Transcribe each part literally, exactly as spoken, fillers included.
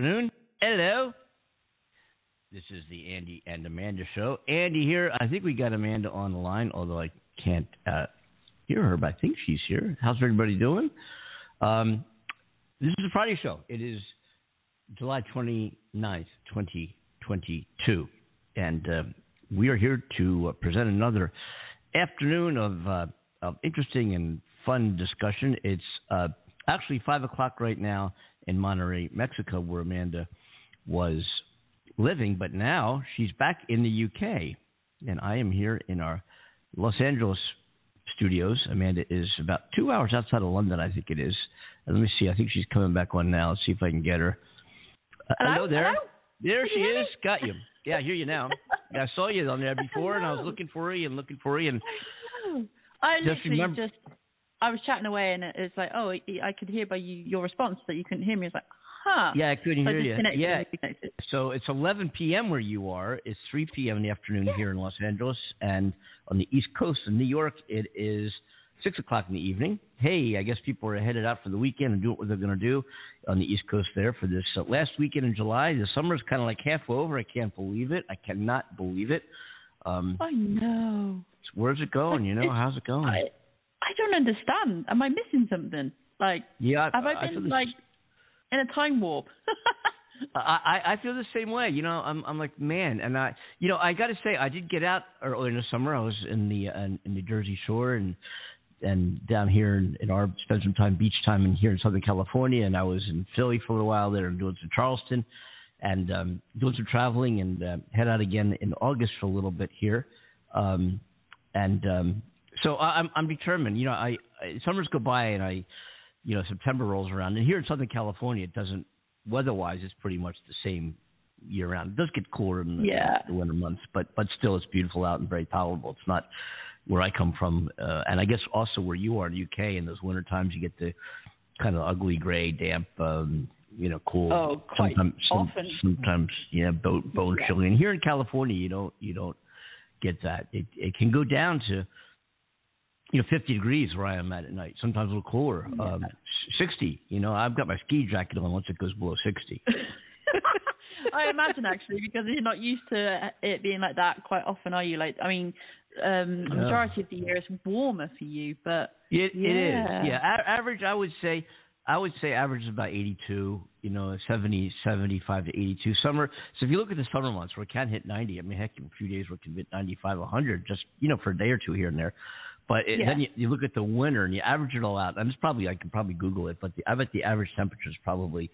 afternoon. Hello. This is the Andy and Amanda Show. Andy here. I think we got Amanda on the line, although I can't uh, hear her, but I think she's here. How's everybody doing? Um, this is a Friday show. It is July twenty-ninth, twenty twenty-two, and uh, we are here to uh, present another afternoon of, uh, of interesting and fun discussion. It's uh, actually five o'clock right now in Monterrey, Mexico, where Amanda was living, but now she's back in the U K, and I am here in our Los Angeles studios. Amanda is about two hours outside of London, I think it is. Let me see. I think she's coming back on now. Let's see if I can get her. Uh, hello? hello there. Hello? There she is. Got you. Yeah, I hear you now. I saw you on there before, hello. and I was looking for you and looking for you. And I literally just, remember- just I was chatting away, and it's like, oh, I could hear by you, your response that you couldn't hear me. It's like, huh. Yeah, I couldn't so hear you. Yeah. So it's eleven p.m. where you are. It's three p.m. in the afternoon yeah. here in Los Angeles, and on the East Coast in New York, it is six o'clock in the evening. Hey, I guess people are headed out for the weekend and do what they're going to do on the East Coast there for this uh, last weekend in July. The summer's kind of like half over. I can't believe it. I cannot believe it. Um, I know. Where's it going? Like, you know, how's it going? I, I don't understand. Am I missing something? Like, yeah, have I, I been I like in a time warp? I, I feel the same way. You know, I'm I'm like, man, and I, you know, I got to say, I did get out earlier in the summer. I was in the uh, in the Jersey Shore and. And down here in, in our spent some time beach time in here in Southern California, and I was in Philly for a while there and doing some Charleston and um, doing some traveling, and uh, head out again in August for a little bit here. Um, and um, so I, I'm I'm determined. You know, I, I summers go by and I, you know, September rolls around, and here in Southern California, it doesn't weather-wise, it's pretty much the same year round. It does get cooler in the, yeah. the winter months, but but still it's beautiful out and very tolerable. It's not where I come from, uh, and I guess also where you are in the U K, in those winter times you get the kind of ugly, gray, damp, um, you know, cool. Oh, quite sometimes, often. Some, sometimes, yeah, bone, bone yeah. chilly. And here in California, you don't you don't get that. It it can go down to, you know, fifty degrees where I am at at night. Sometimes a little cooler, yeah. um, sixty. You know, I've got my ski jacket on once it goes below sixty. I imagine actually, because you're not used to it being like that quite often, are you? Like, I mean. Um, the majority of the year is warmer for you, but it, yeah. it is. Yeah, a- average. I would say, I would say average is about eighty-two. You know, seventy, seventy-five to eighty-two summer. So if you look at the summer months, where it can hit ninety. I mean, heck, in a few days where it can hit ninety-five, a hundred, just you know, for a day or two here and there. But it, yeah. then you, you look at the winter and you average it all out. And it's probably I can probably Google it, but the, I bet the average temperature is probably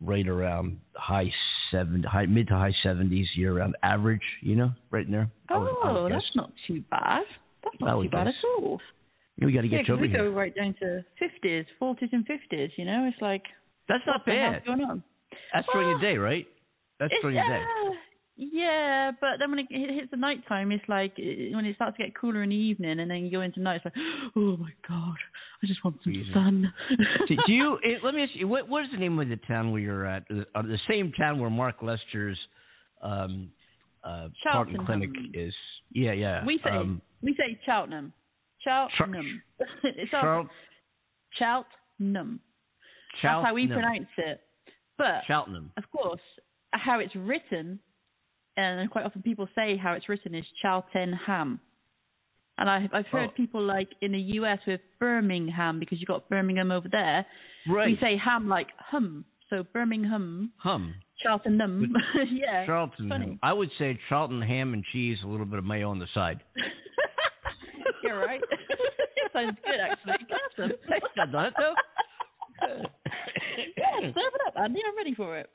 right around high. Seven, high, mid to high seventies year-round average, you know, right in there. Oh, I would, I would that's guess. not too bad. That's not too bad guess. at all. We got to get yeah, you over we here. We go right down to fifties, forties and fifties, you know. It's like... That's not bad. Going on? That's well, during your day, right? That's during your day. Uh, yeah, but then when it hits the nighttime, it's like when it starts to get cooler in the evening and then you go into night, it's like, oh, my God, I just want some Easy. sun. Do you? It, let me ask you, what, what is the name of the town where you're at? The, uh, the same town where Mark Lester's um, uh, Parton Clinic is. Yeah, yeah. We say um, we say Cheltenham. Cheltenham. It's Chel- Cheltenham. That's how we pronounce it. But, Cheltenham. Of course, how it's written, and quite often people say how it's written, is Cheltenham. And I, I've heard oh. people like in the U S with Birmingham, because you've got Birmingham over there. Right. We say ham like hum. So Birmingham. Hum. Cheltenham. yeah. Cheltenham. I would say Charlton ham and cheese, a little bit of mayo on the side. You're right. That sounds good, actually. Awesome. Thanks. I've done it, though. yeah, serve it up, Andy. I'm ready for it.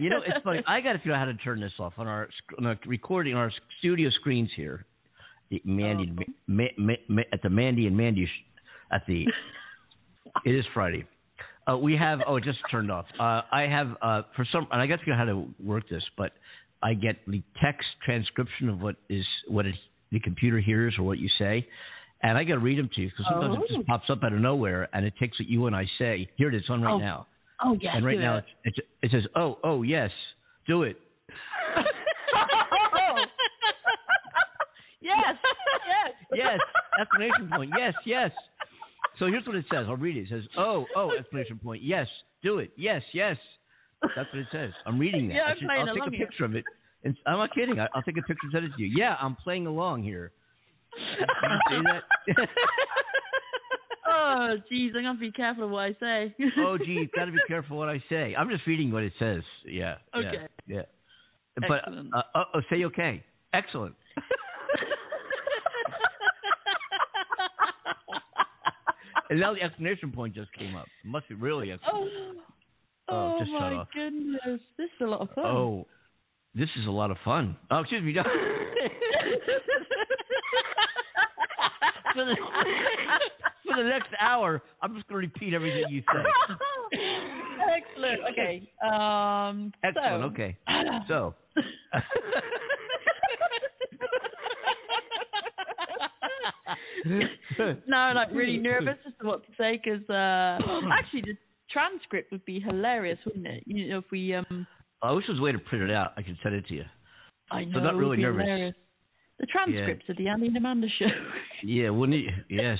You know, it's funny. I got to figure out how to turn this off on our, on our recording, our studio screens here. The Mandy oh. ma, ma, ma, at the Mandy and Mandy sh- at the it is Friday. Uh, we have oh it just turned off. Uh, I have uh, for some and I got to know how to work this, but I get the text transcription of what is what it, the computer hears or what you say, and I got to read them to you because sometimes oh. it just pops up out of nowhere and it takes what you and I say. Here it is on right oh. now. Oh yes. And right now it. It, it says oh oh yes do it. Yes, yes. Yes, exclamation point. Yes, yes. So here's what it says. I'll read it. It says, oh, oh, exclamation point. Yes, do it. Yes, yes. That's what it says. I'm reading that. Yeah, I'm should, I'll take a you. picture of it. And I'm not kidding. I, I'll take a picture and send it to you. Yeah, I'm playing along here. Can you say that? Oh, geez, I'm going to be careful what I say. Oh, geez, got to be careful what I say. I'm just reading what it says. Yeah. Okay. Yeah. yeah. But uh, uh, oh, say okay. Excellent. And now the exclamation point just came up. It must be really excellent. Oh, oh, oh just my goodness. This is a lot of fun. Oh, this is a lot of fun. Oh, excuse me. For the, for the next hour, I'm just going to repeat everything you say. Excellent. Okay. Um, Excellent. So. Okay. So. Now I'm like really nervous as to what to say because uh, actually the transcript would be hilarious, wouldn't it? You know, if we. Um, I wish there was a way to print it out. I could send it to you. I know. I'm not really nervous. Hilarious. The transcripts yeah. of the Andy and Amanda Show. Yeah, wouldn't it? Yes.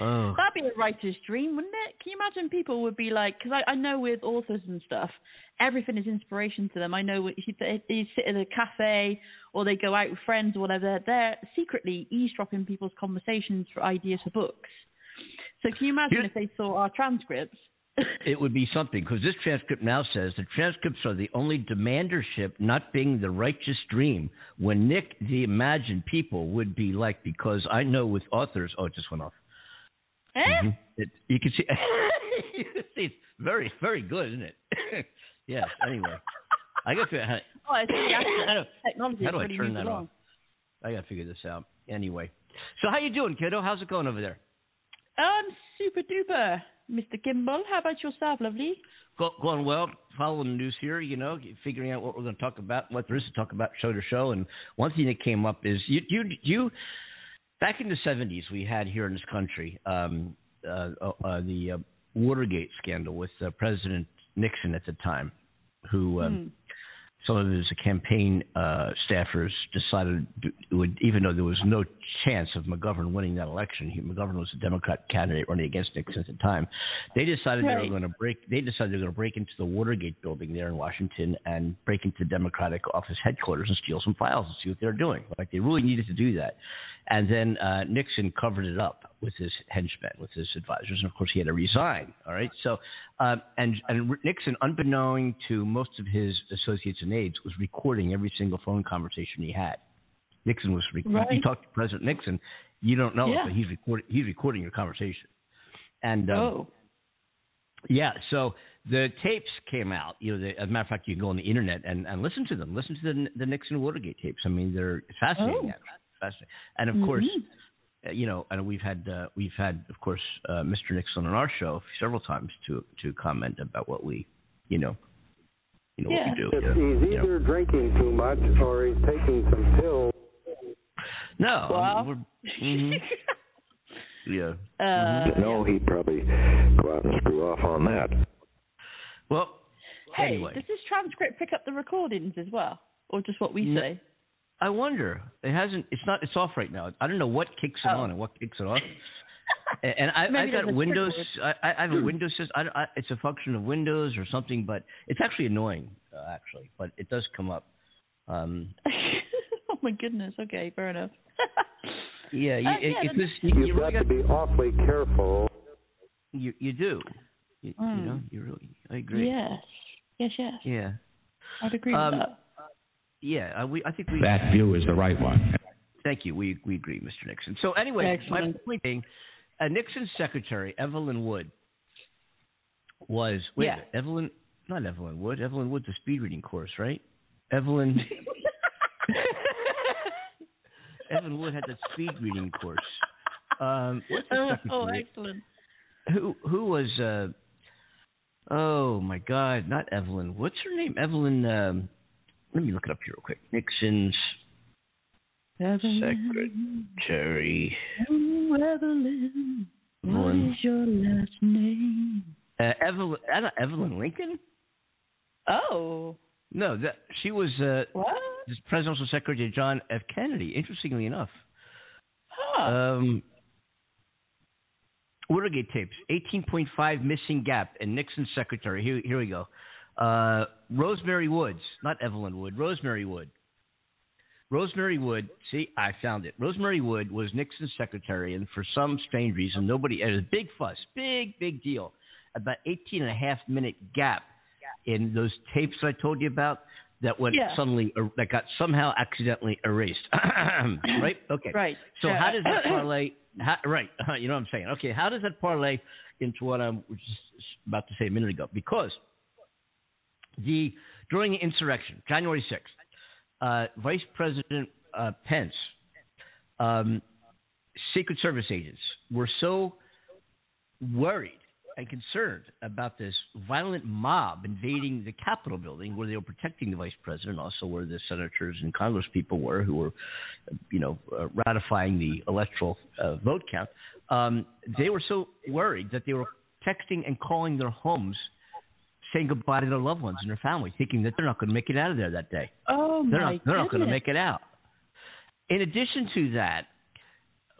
Oh. That'd be a writer's dream, wouldn't it? Can you imagine people would be like, because I, I know with authors and stuff, everything is inspiration to them. I know they, they sit at a cafe or they go out with friends or whatever. They're secretly eavesdropping people's conversations for ideas for books. So can you imagine You're, if they saw our transcripts? It would be something, because this transcript now says the transcripts are the only demandership not being the righteous dream. When Nick, the imagined people, would be like, because I know with authors, oh, it just went off. Eh? Mm-hmm. It, you can see, you can see it's very, very good, isn't it? Yes, anyway. I got to figure out how, oh, how, how do I turn that along. off? I got to figure this out. Anyway. So how you doing, kiddo? How's it going over there? Um, super duper. Mister Kimball, how about yourself, lovely? Go, going well, following the news here, you know, figuring out what we're going to talk about, what there is to talk about show to show. And one thing that came up is you, you, you back in the seventies, we had here in this country um, uh, uh, the uh, Watergate scandal with uh, President Nixon at the time, who um, mm. some of his campaign uh, staffers decided, would, even though there was no chance of McGovern winning that election, he, McGovern was a Democrat candidate running against Nixon at the time. They decided right. they were going to break. They decided they were going to break into the Watergate building there in Washington and break into the Democratic office headquarters and steal some files and see what they were doing. Like they really needed to do that. And then uh, Nixon covered it up with his henchmen, with his advisors, and of course he had to resign. All right, so um, and and Nixon, unbeknown to most of his associates and aides, was recording every single phone conversation he had. Nixon was recording. Right. You talk to President Nixon, you don't know, yeah. it, but he's recording. He's recording your conversation. And um, oh, yeah. So the tapes came out. You know, the, as a matter of fact, you can go on the internet and, and listen to them. Listen to the, the Nixon Watergate tapes. I mean, they're fascinating. Oh. Fascinating. And of mm-hmm. course, you know, and we've had uh, we've had, of course, uh, Mister Nixon on our show several times to to comment about what we, you know, you know yeah. what we do. If you know, he's you either know. drinking too much or he's taking some pills. No, well. I mean, we're, mm-hmm. yeah. Uh, mm-hmm. No, he'd probably go out and screw off on that. Well, hey, anyway. Does this transcript pick up the recordings as well, or just what we no. say? I wonder. It hasn't. It's not. It's off right now. I don't know what kicks it oh. on and what kicks it off. and, and I, I've got Windows. I, I have a Windows system. I, I, it's a function of Windows or something, but it's actually annoying, uh, actually. But it does come up. Um, oh my goodness. Okay, fair enough. yeah. You, uh, yeah it, it's, you, you've you really got to be awfully careful. You you do. You, mm. you know. You really. I agree. Yes. Yes. Yes. Yeah. I'd agree um, with that. Yeah, I, we, I think we... That view is the right one. Thank you. We we agree, Mister Nixon. So anyway, Excellent. my point being, uh, Nixon's secretary, Evelyn Wood, was... Wait yeah. a minute, Evelyn... Not Evelyn Wood. Evelyn Wood's a speed reading course, right? Evelyn... Evelyn Wood had that speed reading course. Um, what's the secretary? Oh, excellent. Who, who was... Uh, oh, my God. Not Evelyn. What's her name? Evelyn... Um, Let me look it up here real quick. Nixon's Evelyn, secretary. Oh, Evelyn, what is your last name? Uh, Evelyn, Evelyn Lincoln? Oh. No, that, she was uh, the presidential secretary to John F. Kennedy, interestingly enough. Huh. Um, Watergate tapes, eighteen point five missing gap, and Nixon's secretary. Here, here we go. Uh, Rose Mary Woods, not Evelyn Wood, Rose Mary Wood. Rose Mary Wood, see, I found it. Rose Mary Wood was Nixon's secretary, and for some strange reason, nobody, it was a big fuss, big, big deal. About eighteen and a half minute gap in those tapes I told you about that went yeah. suddenly, that got somehow accidentally erased. Right? Okay. Right. So yeah. how does that parlay, how, right, you know what I'm saying. Okay, how does that parlay into what I'm just about to say a minute ago? Because the during the insurrection, January sixth, Uh, Vice President uh, Pence, um, Secret Service agents were so worried and concerned about this violent mob invading the Capitol building, where they were protecting the Vice President, also where the senators and congresspeople were, who were, you know, uh, ratifying the electoral uh, vote count. Um, they were so worried that they were texting and calling their homes, saying goodbye to their loved ones and their family, thinking that they're not going to make it out of there that day. Oh, my goodness. They're not going to make it out. In addition to that,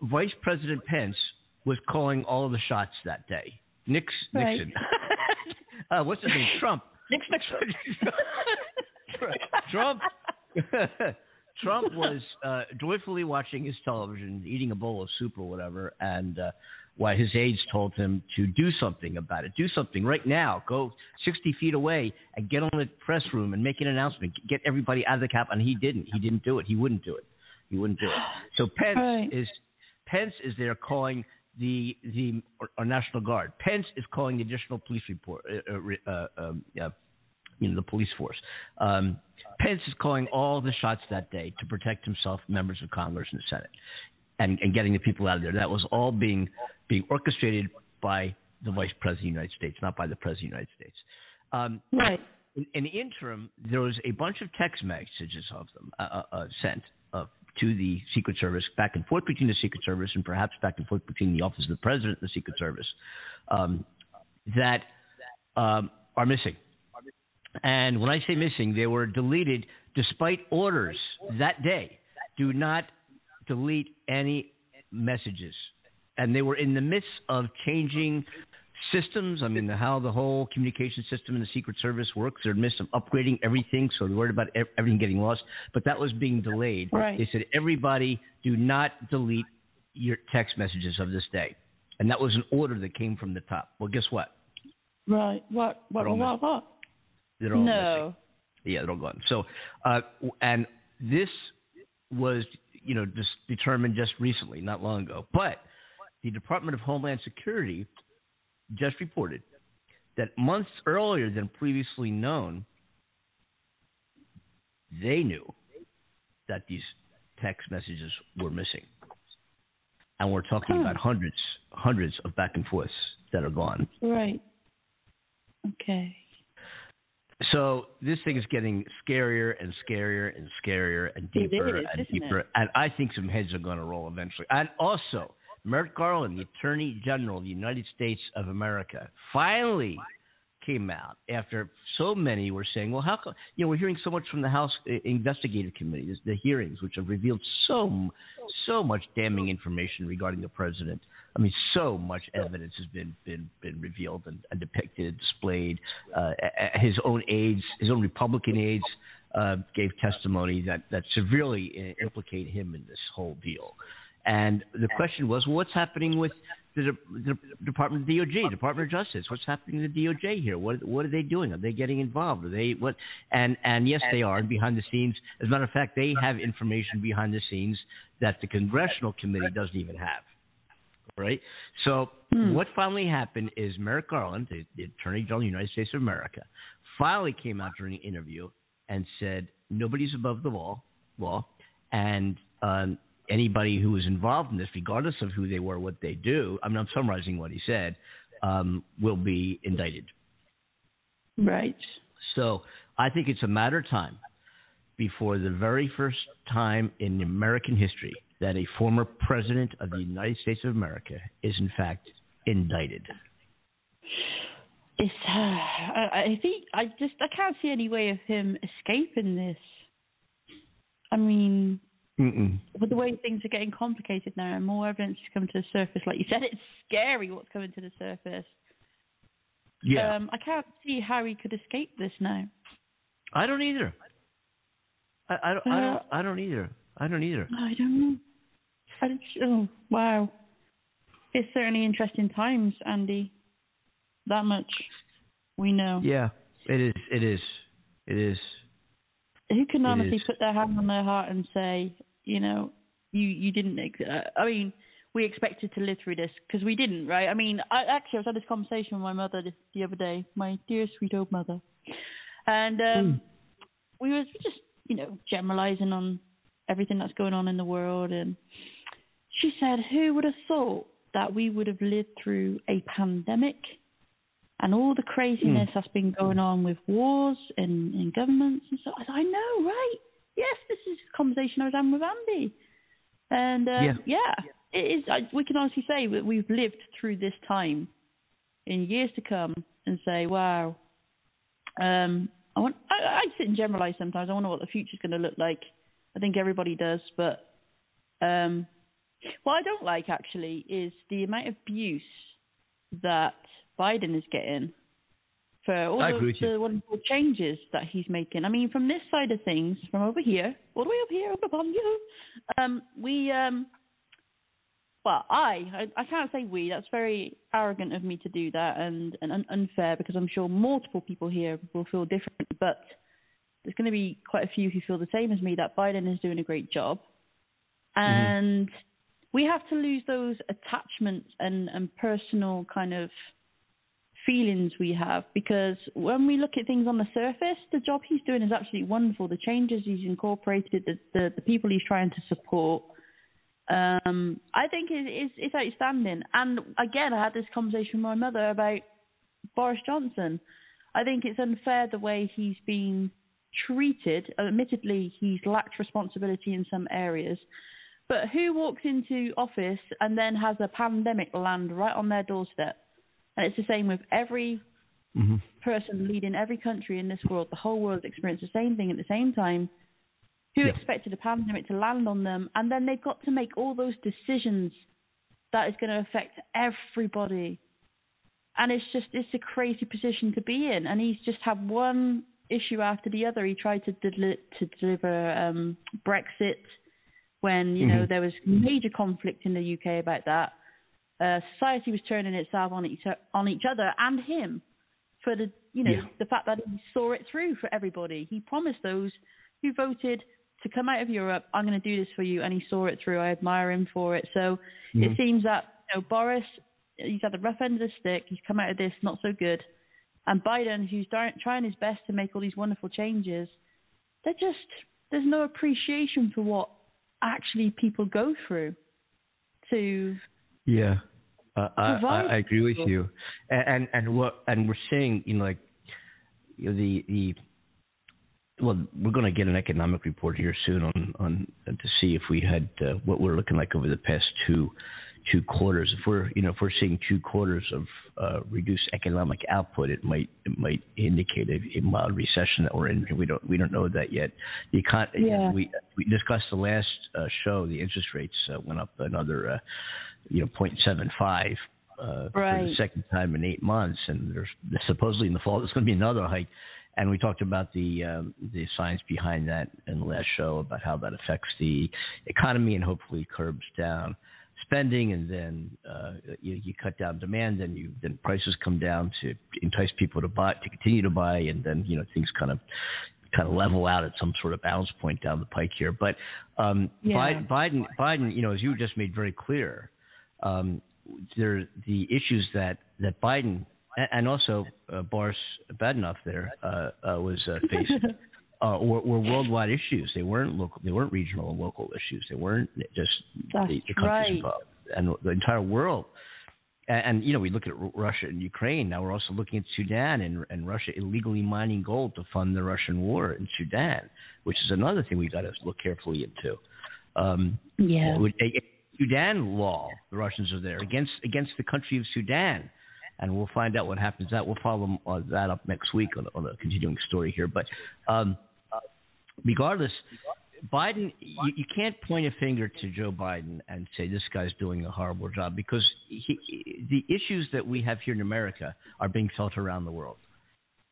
Vice President Pence was calling all of the shots that day. Nix, right. Nixon. uh, what's his name? Trump. Nixon. Trump. Trump was uh, joyfully watching his television, eating a bowl of soup or whatever, and uh, while his aides told him to do something about it. Do something right now. Go sixty feet away and get on the press room and make an announcement. Get everybody out of the Capitol. And he didn't. He didn't do it. He wouldn't do it. He wouldn't do it. So Pence right. is Pence is there calling the the or, or National Guard. Pence is calling the additional police report. Uh, uh, uh, uh, you know, the police force. Um, Pence is calling all the shots that day to protect himself, members of Congress and the Senate, and, and getting the people out of there. That was all being being orchestrated by the Vice President of the United States, not by the President of the United States. Um, right. In, in the interim, there was a bunch of text messages of them uh, uh, sent uh, to the Secret Service, back and forth between the Secret Service and perhaps back and forth between the Office of the President and the Secret Service, um, that um, are missing. And when I say missing, they were deleted despite orders that day. Do not delete any messages. And they were in the midst of changing systems. I mean, the, how the whole communication system in the Secret Service works. They're in the midst of upgrading everything, so they're worried about everything getting lost. But that was being delayed. Right. They said, everybody, do not delete your text messages of this day. And that was an order that came from the top. Well, guess what? Right. What? What? What? What? What? They're all no. Missing. Yeah, they're all gone. So, uh, and this was, you know, just determined just recently, not long ago. But the Department of Homeland Security just reported that months earlier than previously known, they knew that these text messages were missing. And we're talking oh. about hundreds, hundreds of back and forths that are gone. Right. Okay. So this thing is getting scarier and scarier and scarier and deeper is, and deeper. It? And I think some heads are going to roll eventually. And also, Merrick Garland, the Attorney General of the United States of America, finally came out after so many were saying, well, how come – you know, we're hearing so much from the House Investigative Committee, the hearings, which have revealed so, so much damning information regarding the president. I mean, so much evidence has been been, been revealed and, and depicted, displayed. Uh, his own aides, his own Republican aides, uh, gave testimony that, that severely implicate him in this whole deal. And the question was, well, what's happening with the, the Department of D O J, Department of Justice? What's happening to the D O J here? What what are they doing? Are they getting involved? Are they what? And and yes, they are. And behind the scenes, as a matter of fact, they have information behind the scenes that the Congressional Committee doesn't even have. Right. So hmm. what finally happened is Merrick Garland, the, the Attorney General of the United States of America, finally came out during an interview and said nobody's above the law, law, and um, anybody who was involved in this, regardless of who they were, what they do, I mean, I'm summarizing what he said, um, will be indicted. Right. So I think it's a matter of time before the very first time in American history that a former president of the United States of America is, in fact, indicted. It's, uh, I think I just I can't see any way of him escaping this. I mean, Mm-mm. with the way things are getting complicated now and more evidence is coming to the surface, like you said, it's scary what's coming to the surface. Yeah. Um, I can't see how he could escape this now. I don't either. I, I, don't, uh, I, don't, I don't either. I don't either. I don't know. I don't, oh, wow. It's certainly interesting times, Andy. That much we know. Yeah, it is. It is. It is. Who can honestly put their hand on their heart and say, you know, you, you didn't... Ex- I mean, we expected to live through this because we didn't, right? I mean, I actually, I was had this conversation with my mother this, the other day, my dear, sweet old mother. And um, mm. we were just, you know, generalizing on everything that's going on in the world. And she said, who would have thought that we would have lived through a pandemic and all the craziness mm. that's been going on with wars and, and governments and so I, said, I know, right? Yes, this is a conversation I was having with Andy. And, um, yeah. yeah, it is. I, we can honestly say that we've lived through this time in years to come and say, wow. Um, I want. I, I sit and generalize sometimes. I wonder what the future's going to look like. I think everybody does. But um, what I don't like, actually, is the amount of abuse that Biden is getting for all the, the wonderful changes that he's making. I mean, from this side of things, from over here, all the way up here, up on you, um, we, um, well, I, I, I can't say we. That's very arrogant of me to do that and, and unfair because I'm sure multiple people here will feel different, but there's going to be quite a few who feel the same as me that Biden is doing a great job. And mm-hmm. we have to lose those attachments and, and personal kind of feelings we have, because when we look at things on the surface, the job he's doing is absolutely wonderful. The changes he's incorporated, the the, the people he's trying to support, um, I think it, it's, it's outstanding. And again, I had this conversation with my mother about Boris Johnson. I think it's unfair the way he's been treated. Admittedly, he's lacked responsibility in some areas. But who walks into office and then has a pandemic land right on their doorstep? And it's the same with every mm-hmm. person leading every country in this world. The whole world experiences the same thing at the same time. Who yeah. expected a pandemic to land on them? And then they've got to make all those decisions that is going to affect everybody. And it's just, it's a crazy position to be in. And he's just had one issue after the other. He tried to, del- to deliver um, Brexit when, you mm-hmm. know, there was major conflict in the U K about that. Uh, society was turning itself on each on each other and him for the you know yeah. the fact that he saw it through for everybody. He promised those who voted to come out of Europe, I'm going to do this for you, and he saw it through. I admire him for it. So mm-hmm. it seems that you know, Boris, he's had the rough end of the stick. He's come out of this not so good, and Biden, who's trying his best to make all these wonderful changes, they're just there's no appreciation for what actually people go through to. Yeah, uh, I, I agree with you, and, and and what and we're seeing, you know, like you know, the the well, we're going to get an economic report here soon on, on to see if we had uh, what we're looking like over the past two two quarters. If we're you know if we're seeing two quarters of uh, reduced economic output, it might it might indicate a, a mild recession that we're in. We don't we don't know that yet. The econ- yeah. we we discussed the last uh, show. The interest rates uh, went up another. Uh, you know, zero point seven five uh, right. for the second time in eight months. And there's supposedly in the fall, there's going to be another hike. And we talked about the um, the science behind that in the last show about how that affects the economy and hopefully curbs down spending. And then uh, you, you cut down demand, then you then prices come down to entice people to buy, to continue to buy. And then, you know, things kind of, kind of level out at some sort of balance point down the pike here. But um, yeah. Biden, Biden, Biden, you know, as you just made very clear, Um, there the issues that, that Biden and also uh, Boris Badenoff there uh, uh, was uh, facing uh, were, were worldwide issues. They weren't local. They weren't regional and local issues. They weren't just That's the, the countries right. involved and the entire world. And, and you know, we look at Russia and Ukraine. Now we're also looking at Sudan and, and Russia illegally mining gold to fund the Russian war in Sudan, which is another thing we got to look carefully into. Um, yeah. It, it, Sudan law, the Russians are there against against the country of Sudan, and we'll find out what happens. That we'll follow that up next week on, on a continuing story here. But um, regardless, Biden, you, you can't point a finger to Joe Biden and say this guy's doing a horrible job, because he, the issues that we have here in America are being felt around the world.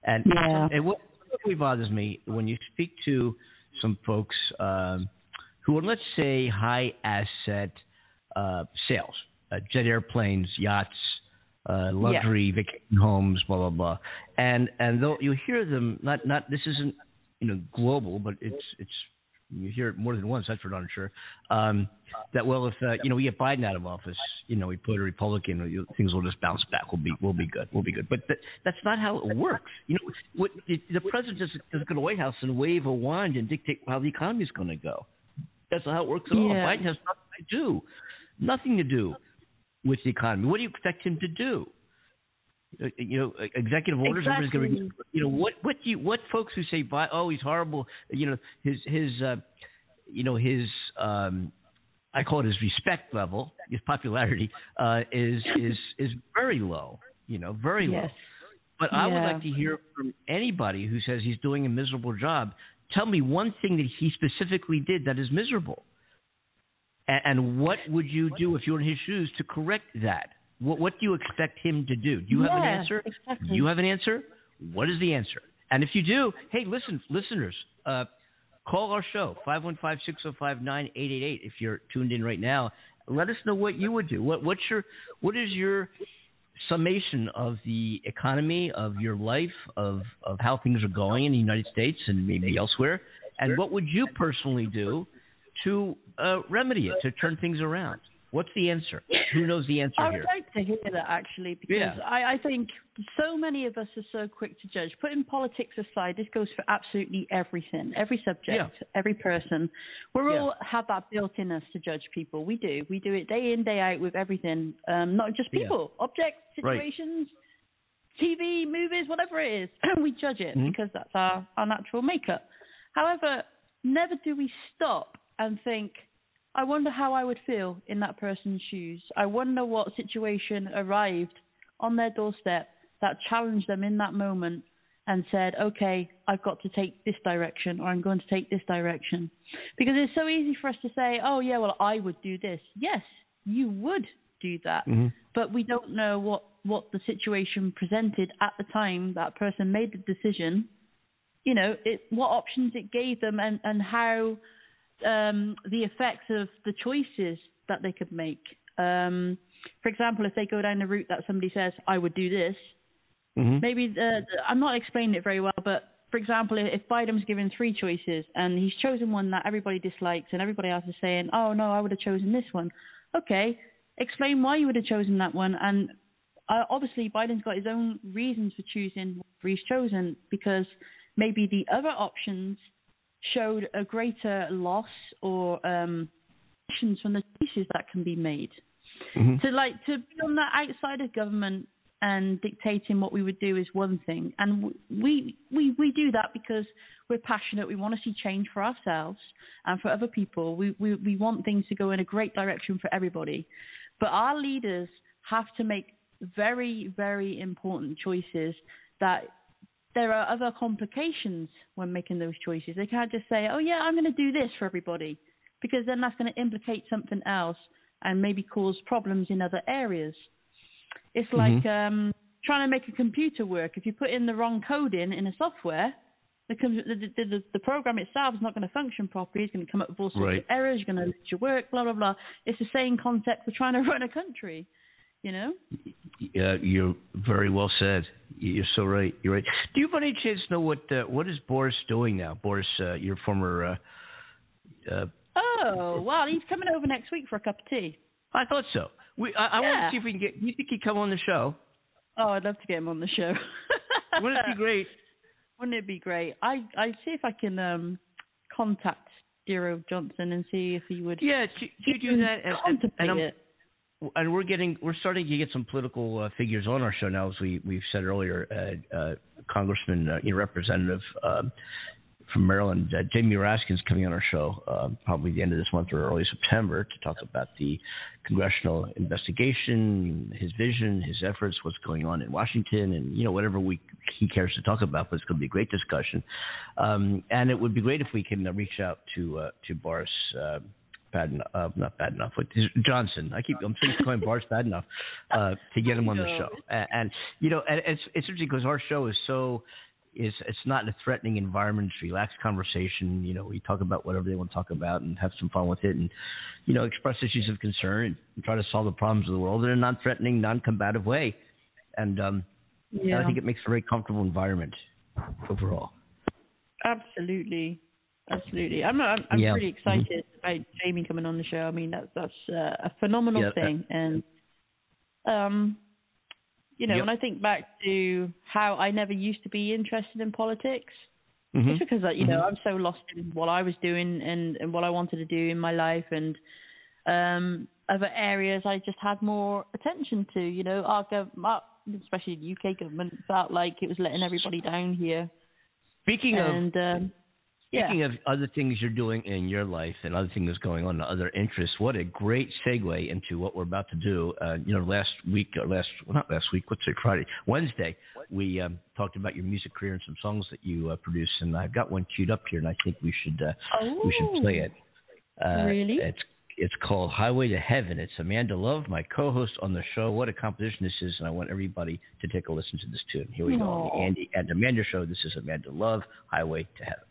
And, yeah. and what really bothers me when you speak to some folks um, who are, let's say, high asset uh, sales, uh, jet airplanes, yachts, uh, luxury yeah. vacation homes, blah, blah, blah. And and though you hear them, not not this isn't you know global, but it's it's. You hear it more than once, that's for darn sure, um, that, well, if, uh, you know, we get Biden out of office, you know, we put a Republican, things will just bounce back. We'll be we'll be good. We'll be good. But th- that's not how it works. You know, what, it, the president doesn't go to the White House and wave a wand and dictate how the economy is going to go. That's not how it works at yeah. all. Biden has nothing to do, nothing to do with the economy. What do you expect him to do? You know, executive orders. Exactly. Going to, you know, what? What do you? What folks who say, "Oh, he's horrible." You know, his his, uh, you know, his. Um, I call it his respect level. His popularity uh, is is is very low. You know, very yes. low. But yeah. I would like to hear from anybody who says he's doing a miserable job. Tell me one thing that he specifically did that is miserable. And, and what would you do if you were in his shoes to correct that? What, what do you expect him to do? Do you yeah, have an answer? Exactly. Do you have an answer? What is the answer? And if you do, hey, listen, listeners, uh, call our show, five one five, six oh five, nine eight eight eight. If you're tuned in right now, let us know what you would do. What, what's your, what is your summation of the economy, of your life, of, of how things are going in the United States and maybe elsewhere? And what would you personally do to uh, remedy it, to turn things around? What's the answer? Who knows the answer here? I would like to hear that, actually, because yeah. I, I think so many of us are so quick to judge. Putting politics aside, this goes for absolutely everything, every subject, yeah. every person. We're yeah. all have that built in us to judge people. We do. We do it day in, day out with everything, um, not just people, yeah. objects, situations, right. T V, movies, whatever it is. We judge it mm-hmm. because that's our, our natural makeup. However, never do we stop and think, I wonder how I would feel in that person's shoes. I wonder what situation arrived on their doorstep that challenged them in that moment and said, okay, I've got to take this direction, or I'm going to take this direction. Because it's so easy for us to say, oh, yeah, well, I would do this. Yes, you would do that. Mm-hmm. But we don't know what, what the situation presented at the time that person made the decision, you know, it, what options it gave them, and, and how – Um, the effects of the choices that they could make. Um, for example, if they go down the route that somebody says, I would do this, mm-hmm. maybe the, the, I'm not explaining it very well, but for example, if Biden's given three choices and he's chosen one that everybody dislikes and everybody else is saying, oh, no, I would have chosen this one. Okay, explain why you would have chosen that one. And uh, obviously Biden's got his own reasons for choosing what he's chosen, because maybe the other options showed a greater loss or um, actions from the choices that can be made. Mm-hmm. So, like, to be on that outside of government and dictating what we would do is one thing. And we we we do that because we're passionate. We want to see change for ourselves and for other people. We we, we want things to go in a great direction for everybody. But our leaders have to make very, very important choices that there are other complications when making those choices. They can't just say, oh, yeah, I'm going to do this for everybody, because then that's going to implicate something else and maybe cause problems in other areas. It's mm-hmm. like um, trying to make a computer work. If you put in the wrong code in, in a software, the, the, the, the program itself is not going to function properly. It's going to come up with all sorts right. of errors. You're going to lose your work, blah, blah, blah. It's the same concept for trying to run a country. You know? Yeah, you're very well said. You're so right. You're right. Do you by any chance know what uh, what is Boris doing now? Boris, uh, your former. Uh, uh, oh well, he's coming over next week for a cup of tea. I thought so. We I, I yeah. want to see if we can get. You think he'd come on the show? Oh, I'd love to get him on the show. Wouldn't it be great? Wouldn't it be great? I I see if I can um, contact Daryl Johnson and see if he would. Yeah, do you, you do that? And, and, and I'm, it. And we're getting, we're starting to get some political uh, figures on our show now, as we we've said earlier. Uh, uh, Congressman, uh, you know, Representative um, from Maryland, uh, Jamie Raskin, is coming on our show uh, probably the end of this month or early September to talk about the congressional investigation, his vision, his efforts, what's going on in Washington, and you know whatever we he cares to talk about, but it's going to be a great discussion. Um, and it would be great if we can reach out to uh, to Boris uh, Badenoff, uh, not Badenoff, but Johnson. I keep I'm calling Boris Badenoff uh, to get him on the show. And, and you know, and it's it's interesting because our show is so. Is it's not a threatening environment. It's relaxed conversation. You know, we talk about whatever they want to talk about and have some fun with it, and you know, express issues of concern and try to solve the problems of the world in a non-threatening, non-combative way. And um, yeah. I think it makes a very comfortable environment overall. Absolutely, absolutely. I'm I'm, I'm yeah. pretty excited about Jamie coming on the show. I mean, that's that's uh, a phenomenal yeah. thing, and um. You know, yep. when I think back to how I never used to be interested in politics, mm-hmm. it's because, you know, mm-hmm. I'm so lost in what I was doing and, and what I wanted to do in my life, and um, other areas I just had more attention to. You know, our government, especially the U K government, felt like it was letting everybody down here. Speaking and, of, um, speaking yeah. of other things you're doing in your life and other things going on, other interests, what a great segue into what we're about to do. Uh, you know, last week, or last well, not last week, what's it, Friday, Wednesday, we um, talked about your music career and some songs that you uh, produce, and I've got one queued up here, and I think we should uh, oh, we should play it. Uh, really? It's it's called Highway to Heaven. It's Amanda Love, my co-host on the show. What a composition this is, and I want everybody to take a listen to this tune. Here we Aww. go on the Andy and Amanda Show. This is Amanda Love, Highway to Heaven.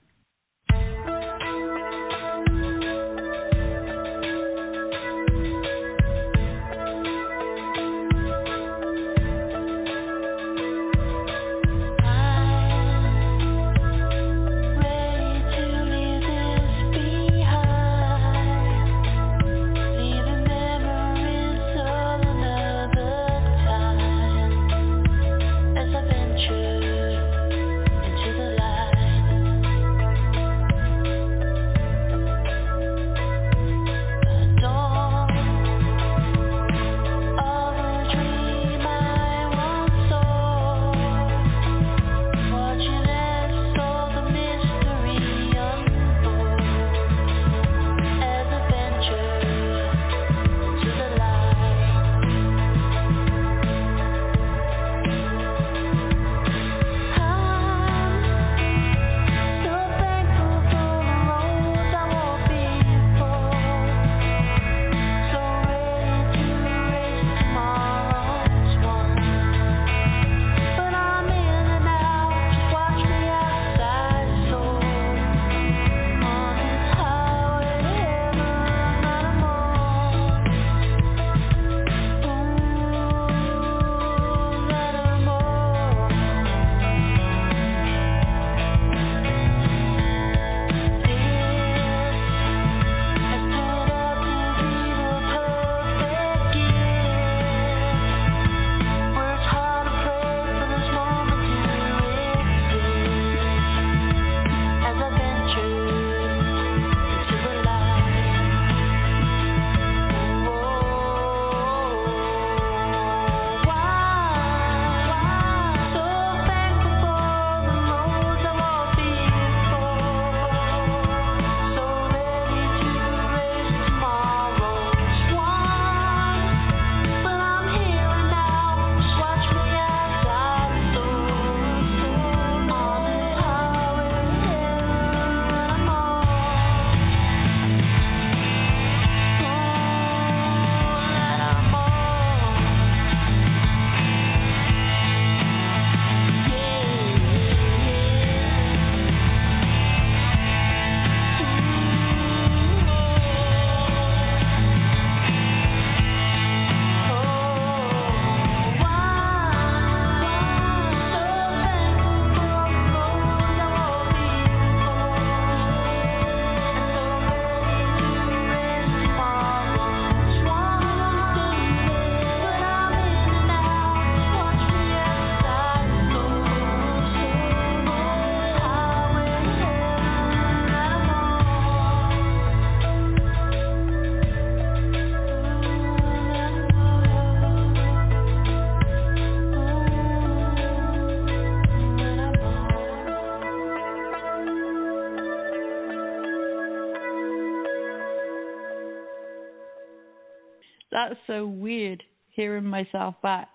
That's so weird, hearing myself back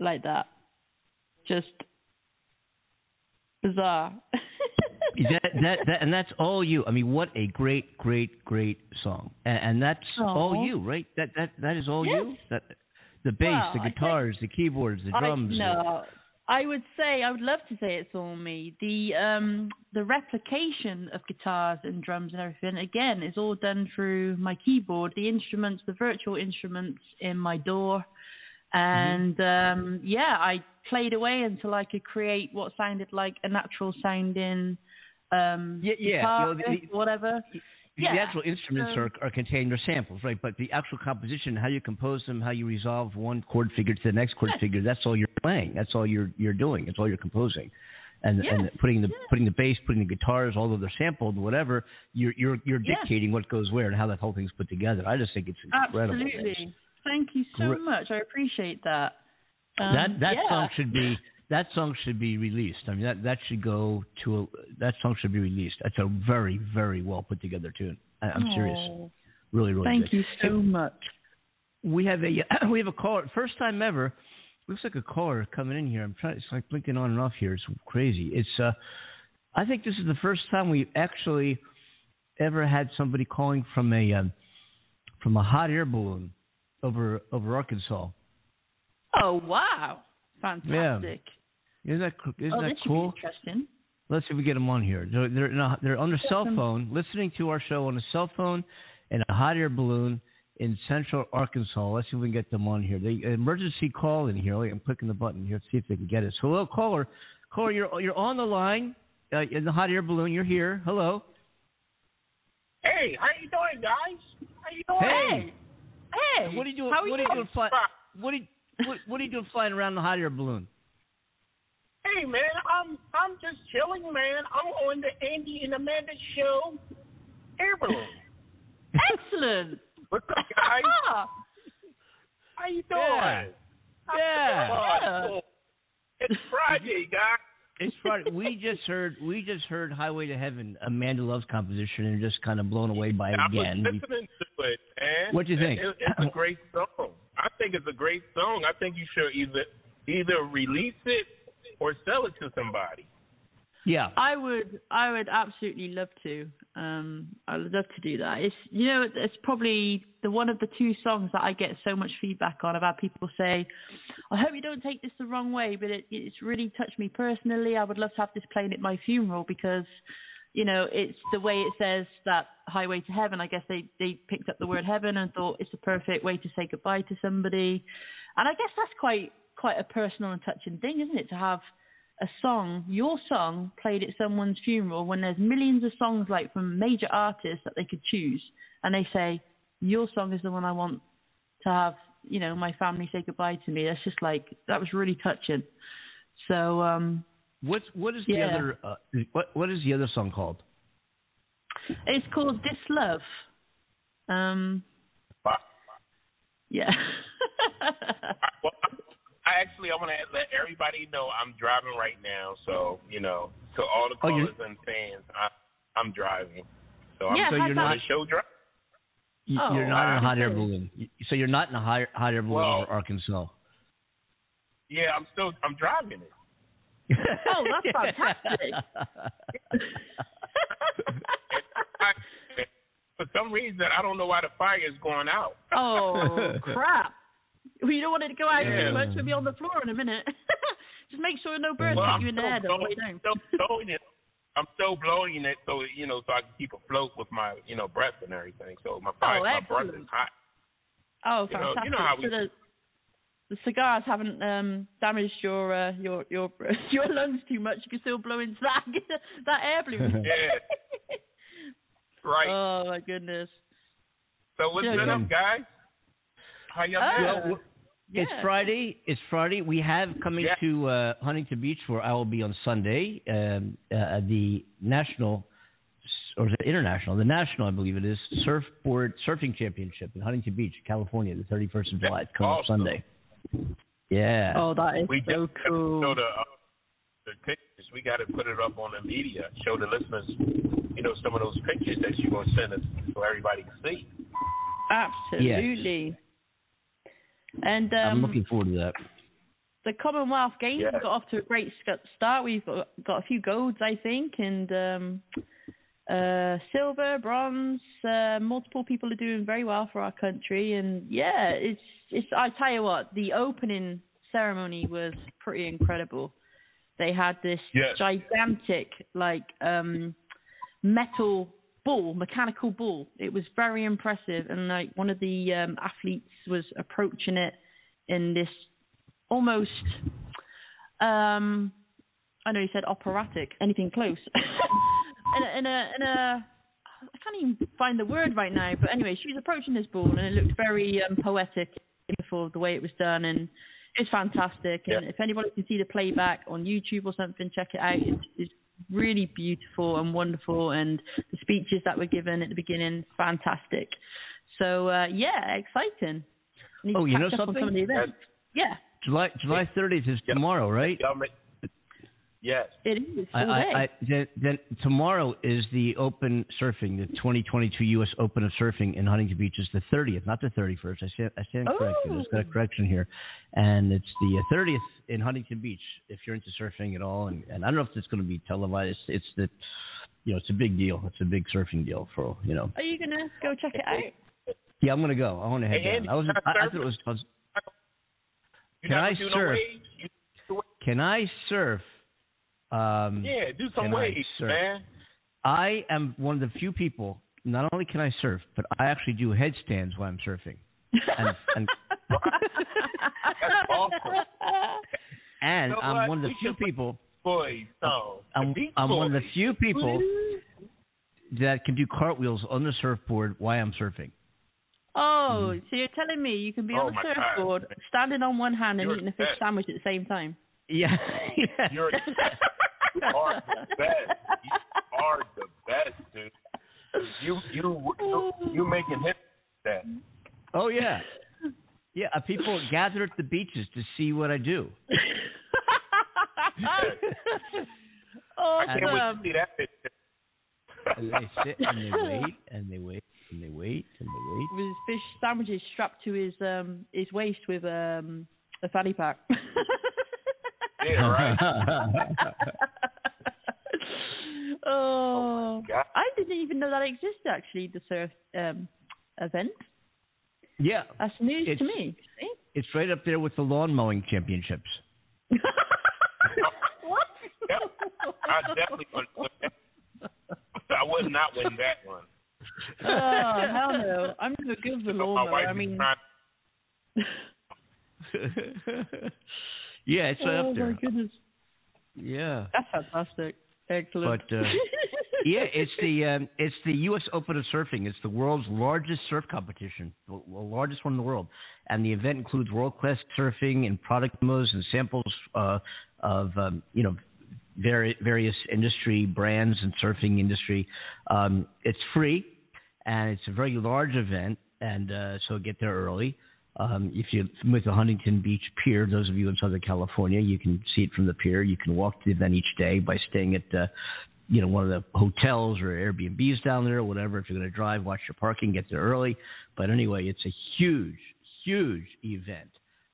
like that. Just bizarre. that, that, that, and that's all you. I mean, what a great, great, great song. And, and that's Aww. all you, right? That that that is all yes. you? That, the bass, well, the guitars, think, the keyboards, the drums. I, no, the... I would say, I would love to say it's all me. The um, the replication of guitars and drums and everything, again, is all done through my keyboard, the instruments, the virtual instruments in my door. And um, yeah, I played away until I could create what sounded like a natural sounding um, yeah, yeah. guitar, you know, the, the, whatever. Yeah. The actual instruments um, are, are contained, are samples, right? But the actual composition, how you compose them, how you resolve one chord figure to the next chord yes. figure, that's all you're playing. That's all you're you're doing. It's all you're composing, and yes. and putting the yes. putting the bass, putting the guitars, although they're sampled, whatever. You're you're you're dictating yes. what goes where and how that whole thing's put together. I just think it's incredible. Absolutely. Thank you so much. I appreciate that. Um, that that yeah. song should be that song should be released. I mean that, that should go to a, that song should be released. That's a very very well put together tune. I, I'm Aww. serious. Really really. Thank good. you so hey, much. We have a we have a caller. First time ever. Looks like a caller coming in here. I'm trying. It's like blinking on and off here. It's crazy. It's. Uh, I think this is the first time we've actually ever had somebody calling from a um, from a hot air balloon. Over over Arkansas. Oh wow! Fantastic. Yeah. Isn't that isn't oh, that cool? Interesting. Let's see if we get them on here. They're they're, a, they're on their cell phone, listening to our show on a cell phone, in a hot air balloon in central Arkansas. Let's see if we can get them on here. The emergency call in here. I'm clicking the button here to see if they can get us. Hello, caller. Caller, you're you're on the line uh, in the hot air balloon. You're here. Hello. Hey, how you doing, guys? How you doing? Hey. Hey, what are you doing? How are you what, are you doing fly, what, are you, what, what are you doing flying around the hot air balloon? Hey, man, I'm I'm just chilling, man. I'm on the Andy and Amanda Show air balloon. Excellent. What's up, guys? How you doing? Yeah. yeah. Doing? yeah. It's Friday, guys. It's Friday. We just heard we just heard Highway to Heaven, Amanda Love's composition, and just kind of blown away by it again. I was listening to it, man. What do you think? It, it's a great song. I think it's a great song. I think you should either either release it or sell it to somebody. Yeah, I would. I would absolutely love to. Um, I would love to do that. It's you know, it's probably the one of the two songs that I get so much feedback on. I've had people say, "I hope you don't take this the wrong way, but it, it's really touched me personally. I would love to have this playing at my funeral because, you know, it's the way it says that highway to heaven. I guess they they picked up the word heaven and thought it's the perfect way to say goodbye to somebody. And I guess that's quite quite a personal and touching thing, isn't it? To have a song, your song, played at someone's funeral when there's millions of songs like from major artists that they could choose, and they say your song is the one I want to have, you know, my family say goodbye to me. That's just like that was really touching. So um, what what is yeah. the other uh, what what is the other song called? It's called This Love. Um, yeah. I actually, I want to let everybody know I'm driving right now, so, you know, to all the callers oh, and fans, I, I'm driving. So I'm yeah, so you're not a show driver? You, oh, you're not I in a hot air balloon. So you're not in a hot, hot air balloon well, over Arkansas. Yeah, I'm still, I'm driving it. Oh, that's fantastic. I, for some reason, I don't know why the fire is going out. Oh, crap. We don't want it to go out yeah. too much. We'll be on the floor in a minute. Just make sure no birds well, get you in the head. I'm still blowing it. I'm still blowing it so, you know, so I can keep afloat with my, you know, breath and everything. So my, fire, oh, my breath is hot. Oh, you fantastic. Know, you know how we... So the, the cigars haven't um, damaged your, uh, your your your lungs too much. You can still blow into that, that air balloon. Yeah. Right. Oh, my goodness. So what's good up, guys? How y'all doing? Yeah. It's Friday. It's Friday. We have coming yeah. to uh, Huntington Beach, where I will be on Sunday. Um, uh, the national, or the international, the national, I believe it is, surfboard surfing championship in Huntington Beach, California, the thirty-first of July. It's coming awesome. Sunday. Yeah. Oh, that is we so cool. Show the, uh, the pictures. We got to put it up on the media. Show the listeners, you know, some of those pictures that you're going to send us so everybody can see. Absolutely. Yes. And um, I'm looking forward to that. The the Commonwealth Games yeah. got off to a great start. We've got, got a few golds, I think, and um, uh, silver, bronze. Uh, multiple people are doing very well for our country, and yeah, it's it's. I tell you what, the opening ceremony was pretty incredible. They had this yeah. gigantic, like, um, metal ball, mechanical ball. It was very impressive, and like one of the um, athletes was approaching it in this almost, um, I know you said operatic, anything close. in, a, in, a, in a, I can't even find the word right now, but anyway, she was approaching this ball, and it looked very um, poetic before the way it was done, and it's fantastic. And yeah. if anybody can see the playback on YouTube or something, check it out. It's, it's really beautiful and wonderful, and the speeches that were given at the beginning, fantastic. So uh, yeah, exciting. Need oh, to you know something? Some yeah. yeah. July July thirtieth is yep. tomorrow, right? Yes, it is. I, I, I, then, then tomorrow is the Open Surfing, the twenty twenty-two U S Open of Surfing in Huntington Beach. Is the thirtieth, not the thirty-first. I stand, I stand oh. corrected. There's got a correction here, and it's the thirtieth in Huntington Beach. If you're into surfing at all, and, and I don't know if it's going to be televised. It's, it's the, you know, it's a big deal. It's a big surfing deal for you know. Are you going to go check it out? Yeah, I'm going to go. I want to head hey, down. I was. I, I thought it was. I was Can I surf? Can I surf? Um, yeah, do some waves, man. I am one of the few people. Not only can I surf, but I actually do headstands while I'm surfing. And, and that's awesome. And you know I'm what? one of the we few people. Boy, so I'm, I'm one of the few people that can do cartwheels on the surfboard while I'm surfing. Oh, so you're telling me you can be oh on the surfboard, God. standing on one hand and you're eating a fish best. sandwich at the same time? Yeah. yeah. You're you are the best. You are the best, dude. You you you, you making hits that. Oh yeah, yeah. People gather at the beaches to see what I do. Awesome. I can't wait to see that picture. And they sit and they wait and they wait. And they wait, and they wait. With his fish sandwiches strapped to his um his waist with um a fanny pack. Yeah, right. oh, oh I didn't even know that existed. Actually, the surf um event. Yeah, that's news it's, to me. See? It's right up there with the lawn mowing championships. What? Yep. I definitely wouldn't. I would not win that one. Oh, hell no. I'm no good for lawnmower. I mean, yeah, it's right oh, up there. Oh, my goodness. Yeah. That's fantastic. Excellent. But, uh, yeah, it's the um, it's the U S Open of Surfing. It's the world's largest surf competition, the largest one in the world. And the event includes world-class surfing and product demos and samples uh, of, um, you know, various industry brands and surfing industry. Um, it's free, and it's a very large event, and uh, so get there early. Um, if you're with the Huntington Beach Pier, those of you in Southern California, you can see it from the pier. You can walk to the event each day by staying at uh, you know, one of the hotels or Airbnbs down there or whatever. If you're going to drive, watch your parking, get there early. But anyway, it's a huge, huge event.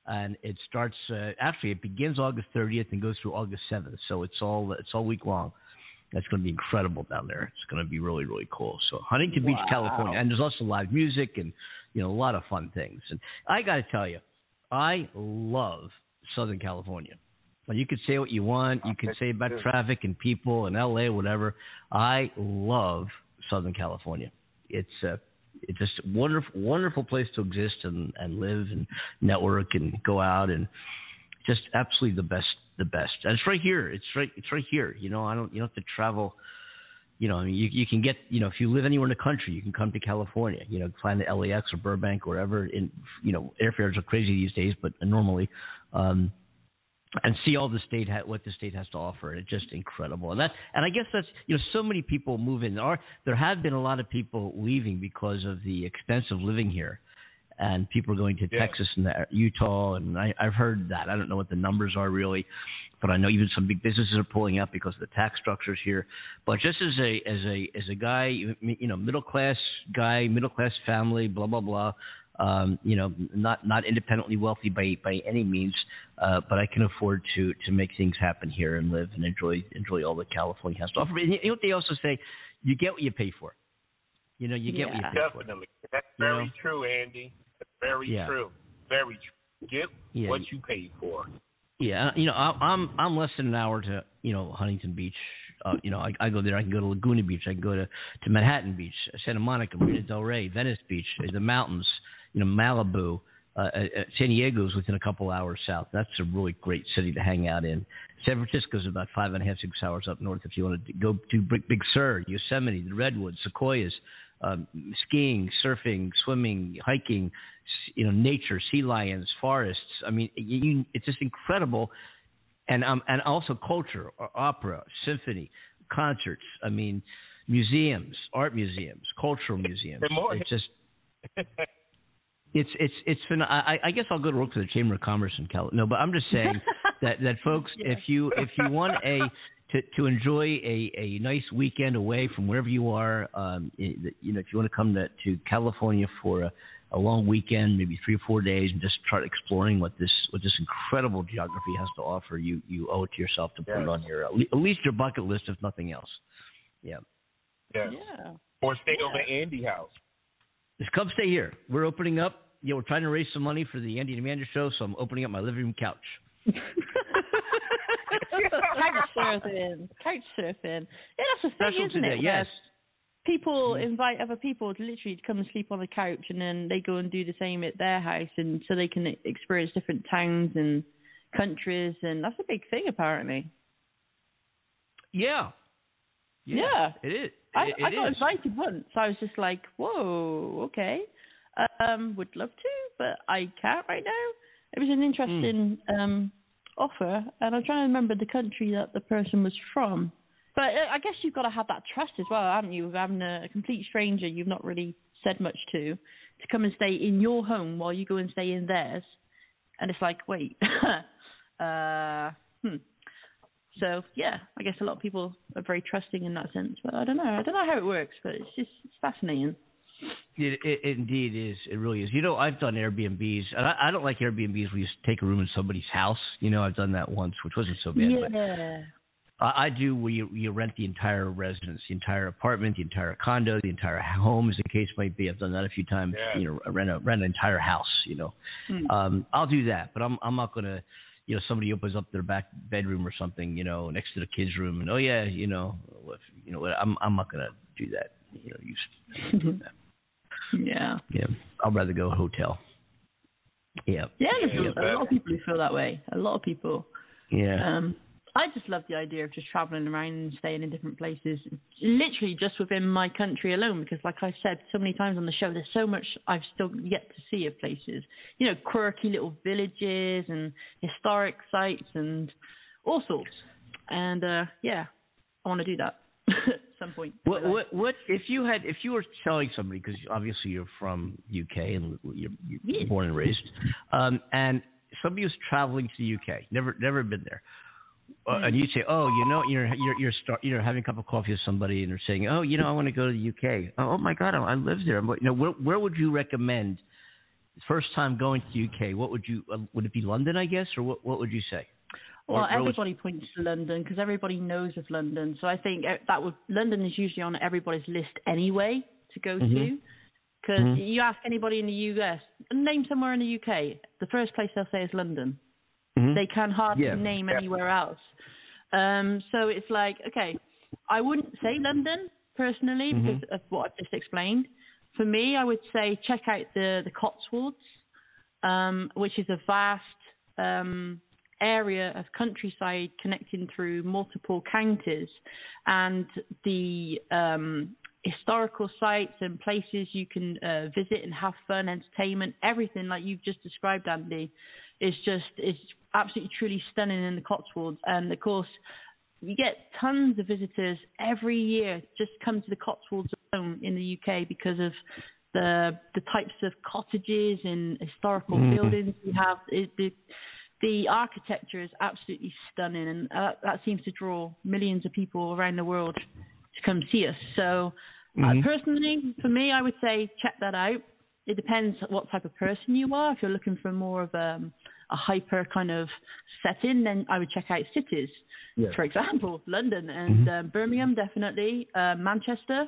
And it starts uh, actually. It begins August thirtieth and goes through August seventh. So it's all it's all week long. That's going to be incredible down there. It's going to be really really cool. So Huntington wow. Beach, California, and there's also live music and you know a lot of fun things. And I got to tell you, I love Southern California. Well, you could say what you want. You could say about traffic and people and L A, whatever. I love Southern California. It's uh, It's just a wonderful, wonderful place to exist and, and live and network and go out and just absolutely the best, the best. And it's right here. It's right. It's right here. You know, I don't. You don't have to travel. You know, I mean, you you can get. You know, if you live anywhere in the country, you can come to California. You know, find the L A X or Burbank or wherever. And you know, airfares are crazy these days, but normally. Um, And see all the state ha- what the state has to offer. It's just incredible, and that and I guess that's you know so many people move in. There are there have been a lot of people leaving because of the expense of living here, and people are going to yeah. Texas and Utah, and I, I've heard that. I don't know what the numbers are really, but I know even some big businesses are pulling up because of the tax structures here. But just as a as a as a guy, you know, middle class guy, middle class family, blah blah blah. um, you know, not not independently wealthy by by any means, uh, but I can afford to to make things happen here and live and enjoy enjoy all that California has to offer. And you know what they also say? You get what you pay for. You know, you get yeah. what you pay Definitely. for. Definitely, that's very you know? true, Andy. That's very yeah. true. Very true. Get yeah. what you pay for. Yeah, you know, I'm I'm less than an hour to, you know, Huntington Beach. Uh, you know, I, I go there. I can go to Laguna Beach. I can go to, to Manhattan Beach, Santa Monica, Marina del Rey, Venice Beach, the mountains, you know, Malibu. Uh, San Diego's within a couple hours south. That's a really great city to hang out in. San Francisco's about five and a half, six hours up north if you want to go to Big Sur, Yosemite, the Redwoods, Sequoias, um, skiing, surfing, swimming, hiking, you know, nature, sea lions, forests. I mean, you, it's just incredible. And um, and also culture, opera, symphony, concerts. I mean, museums, art museums, cultural museums. It's just, it's it's it's. I, I guess I'll go to work for the Chamber of Commerce in California. No, but I'm just saying that, that folks, yeah. if you if you want a to, to enjoy a, a nice weekend away from wherever you are, um, you know, if you want to come to, to California for a a long weekend, maybe three or four days, and just start exploring what this what this incredible geography has to offer. You you owe it to yourself to put yes. it on your, at least your bucket list, if nothing else. Yeah. Yeah. yeah. Or stay yeah. over at Andy House. Just come stay here. We're opening up. You know, we're trying to raise some money for the Andy and Amanda Show, so I'm opening up my living room couch. Couch surfing. Couch surfing. Yeah, that's a thing, Special isn't today, it? Yes. People invite other people to literally come and sleep on the couch, and then they go and do the same at their house, and so they can experience different towns and countries, and that's a big thing apparently. Yeah. Yeah. yeah. It is. It, I, it I got is. invited once. I was just like, whoa, okay. Um, would love to, but I can't right now. It was an interesting mm. um, offer, and I'm trying to remember the country that the person was from. But I guess you've got to have that trust as well, haven't you? With having a complete stranger you've not really said much to, to come and stay in your home while you go and stay in theirs. And it's like, wait. uh, hmm. So, yeah, I guess a lot of people are very trusting in that sense. But I don't know. I don't know how it works, but it's just it's fascinating. It, it, it indeed is. It really is. You know, I've done Airbnbs, and I, I don't like Airbnbs where you take a room in somebody's house. You know, I've done that once, which wasn't so bad. Yeah. But I do where you, you rent the entire residence, the entire apartment, the entire condo, the entire home, as the case might be. I've done that a few times. Yeah. You know, rent a, rent an entire house. You know, mm. um, I'll do that, but I'm I'm not gonna, you know, somebody opens up their back bedroom or something, you know, next to the kids' room, and oh yeah, you know, if, you know, I'm I'm not gonna do that. You know, you do that. yeah, yeah. I'd rather go hotel. Yeah, yeah. There's a lot of people who feel that way. A lot of people. Yeah. Um, I just love the idea of just traveling around and staying in different places, literally just within my country alone, because like I've said so many times on the show, there's so much I've still yet to see of places, you know, quirky little villages and historic sites and all sorts. And, uh, yeah, I want to do that at some point. What, what, what, if you had, if you were telling somebody, because obviously you're from U K and you're, you're yeah. born and raised, um, and somebody was traveling to the U K, never, never been there. Uh, and you say, oh, you know, you're you're you're, start, you're having a cup of coffee with somebody, and they're saying, oh, you know, I want to go to the U K. Oh, oh my God, I, I live there. I'm, you know, where, where would you recommend first time going to the U K? What would you uh, would it be London, I guess, or what what would you say? Well, or, everybody would... points to London because everybody knows of London. So I think that would London is usually on everybody's list anyway to go mm-hmm. to. Because mm-hmm. you ask anybody in the U S, name somewhere in the U K, the first place they'll say is London. Mm-hmm. They can hardly yeah, name yeah. anywhere else. Um, so it's like, okay, I wouldn't say London personally mm-hmm. because of what I've just explained. For me, I would say check out the, the Cotswolds, um, which is a vast um, area of countryside connecting through multiple counties. And the um, historical sites and places you can uh, visit and have fun, entertainment, everything like you've just described, Andy, is just is absolutely truly stunning in the Cotswolds. And of course, you get tons of visitors every year just come to the Cotswolds alone in the U K because of the the types of cottages and historical mm. buildings we have. It, the the architecture is absolutely stunning, and uh, that seems to draw millions of people around the world to come see us. So, mm-hmm. uh, personally, for me, I would say check that out. it depends what type of person you are. If you're looking for more of a, a hyper kind of setting, then I would check out cities. Yeah. For example, London and mm-hmm. uh, Birmingham, definitely. Uh, Manchester,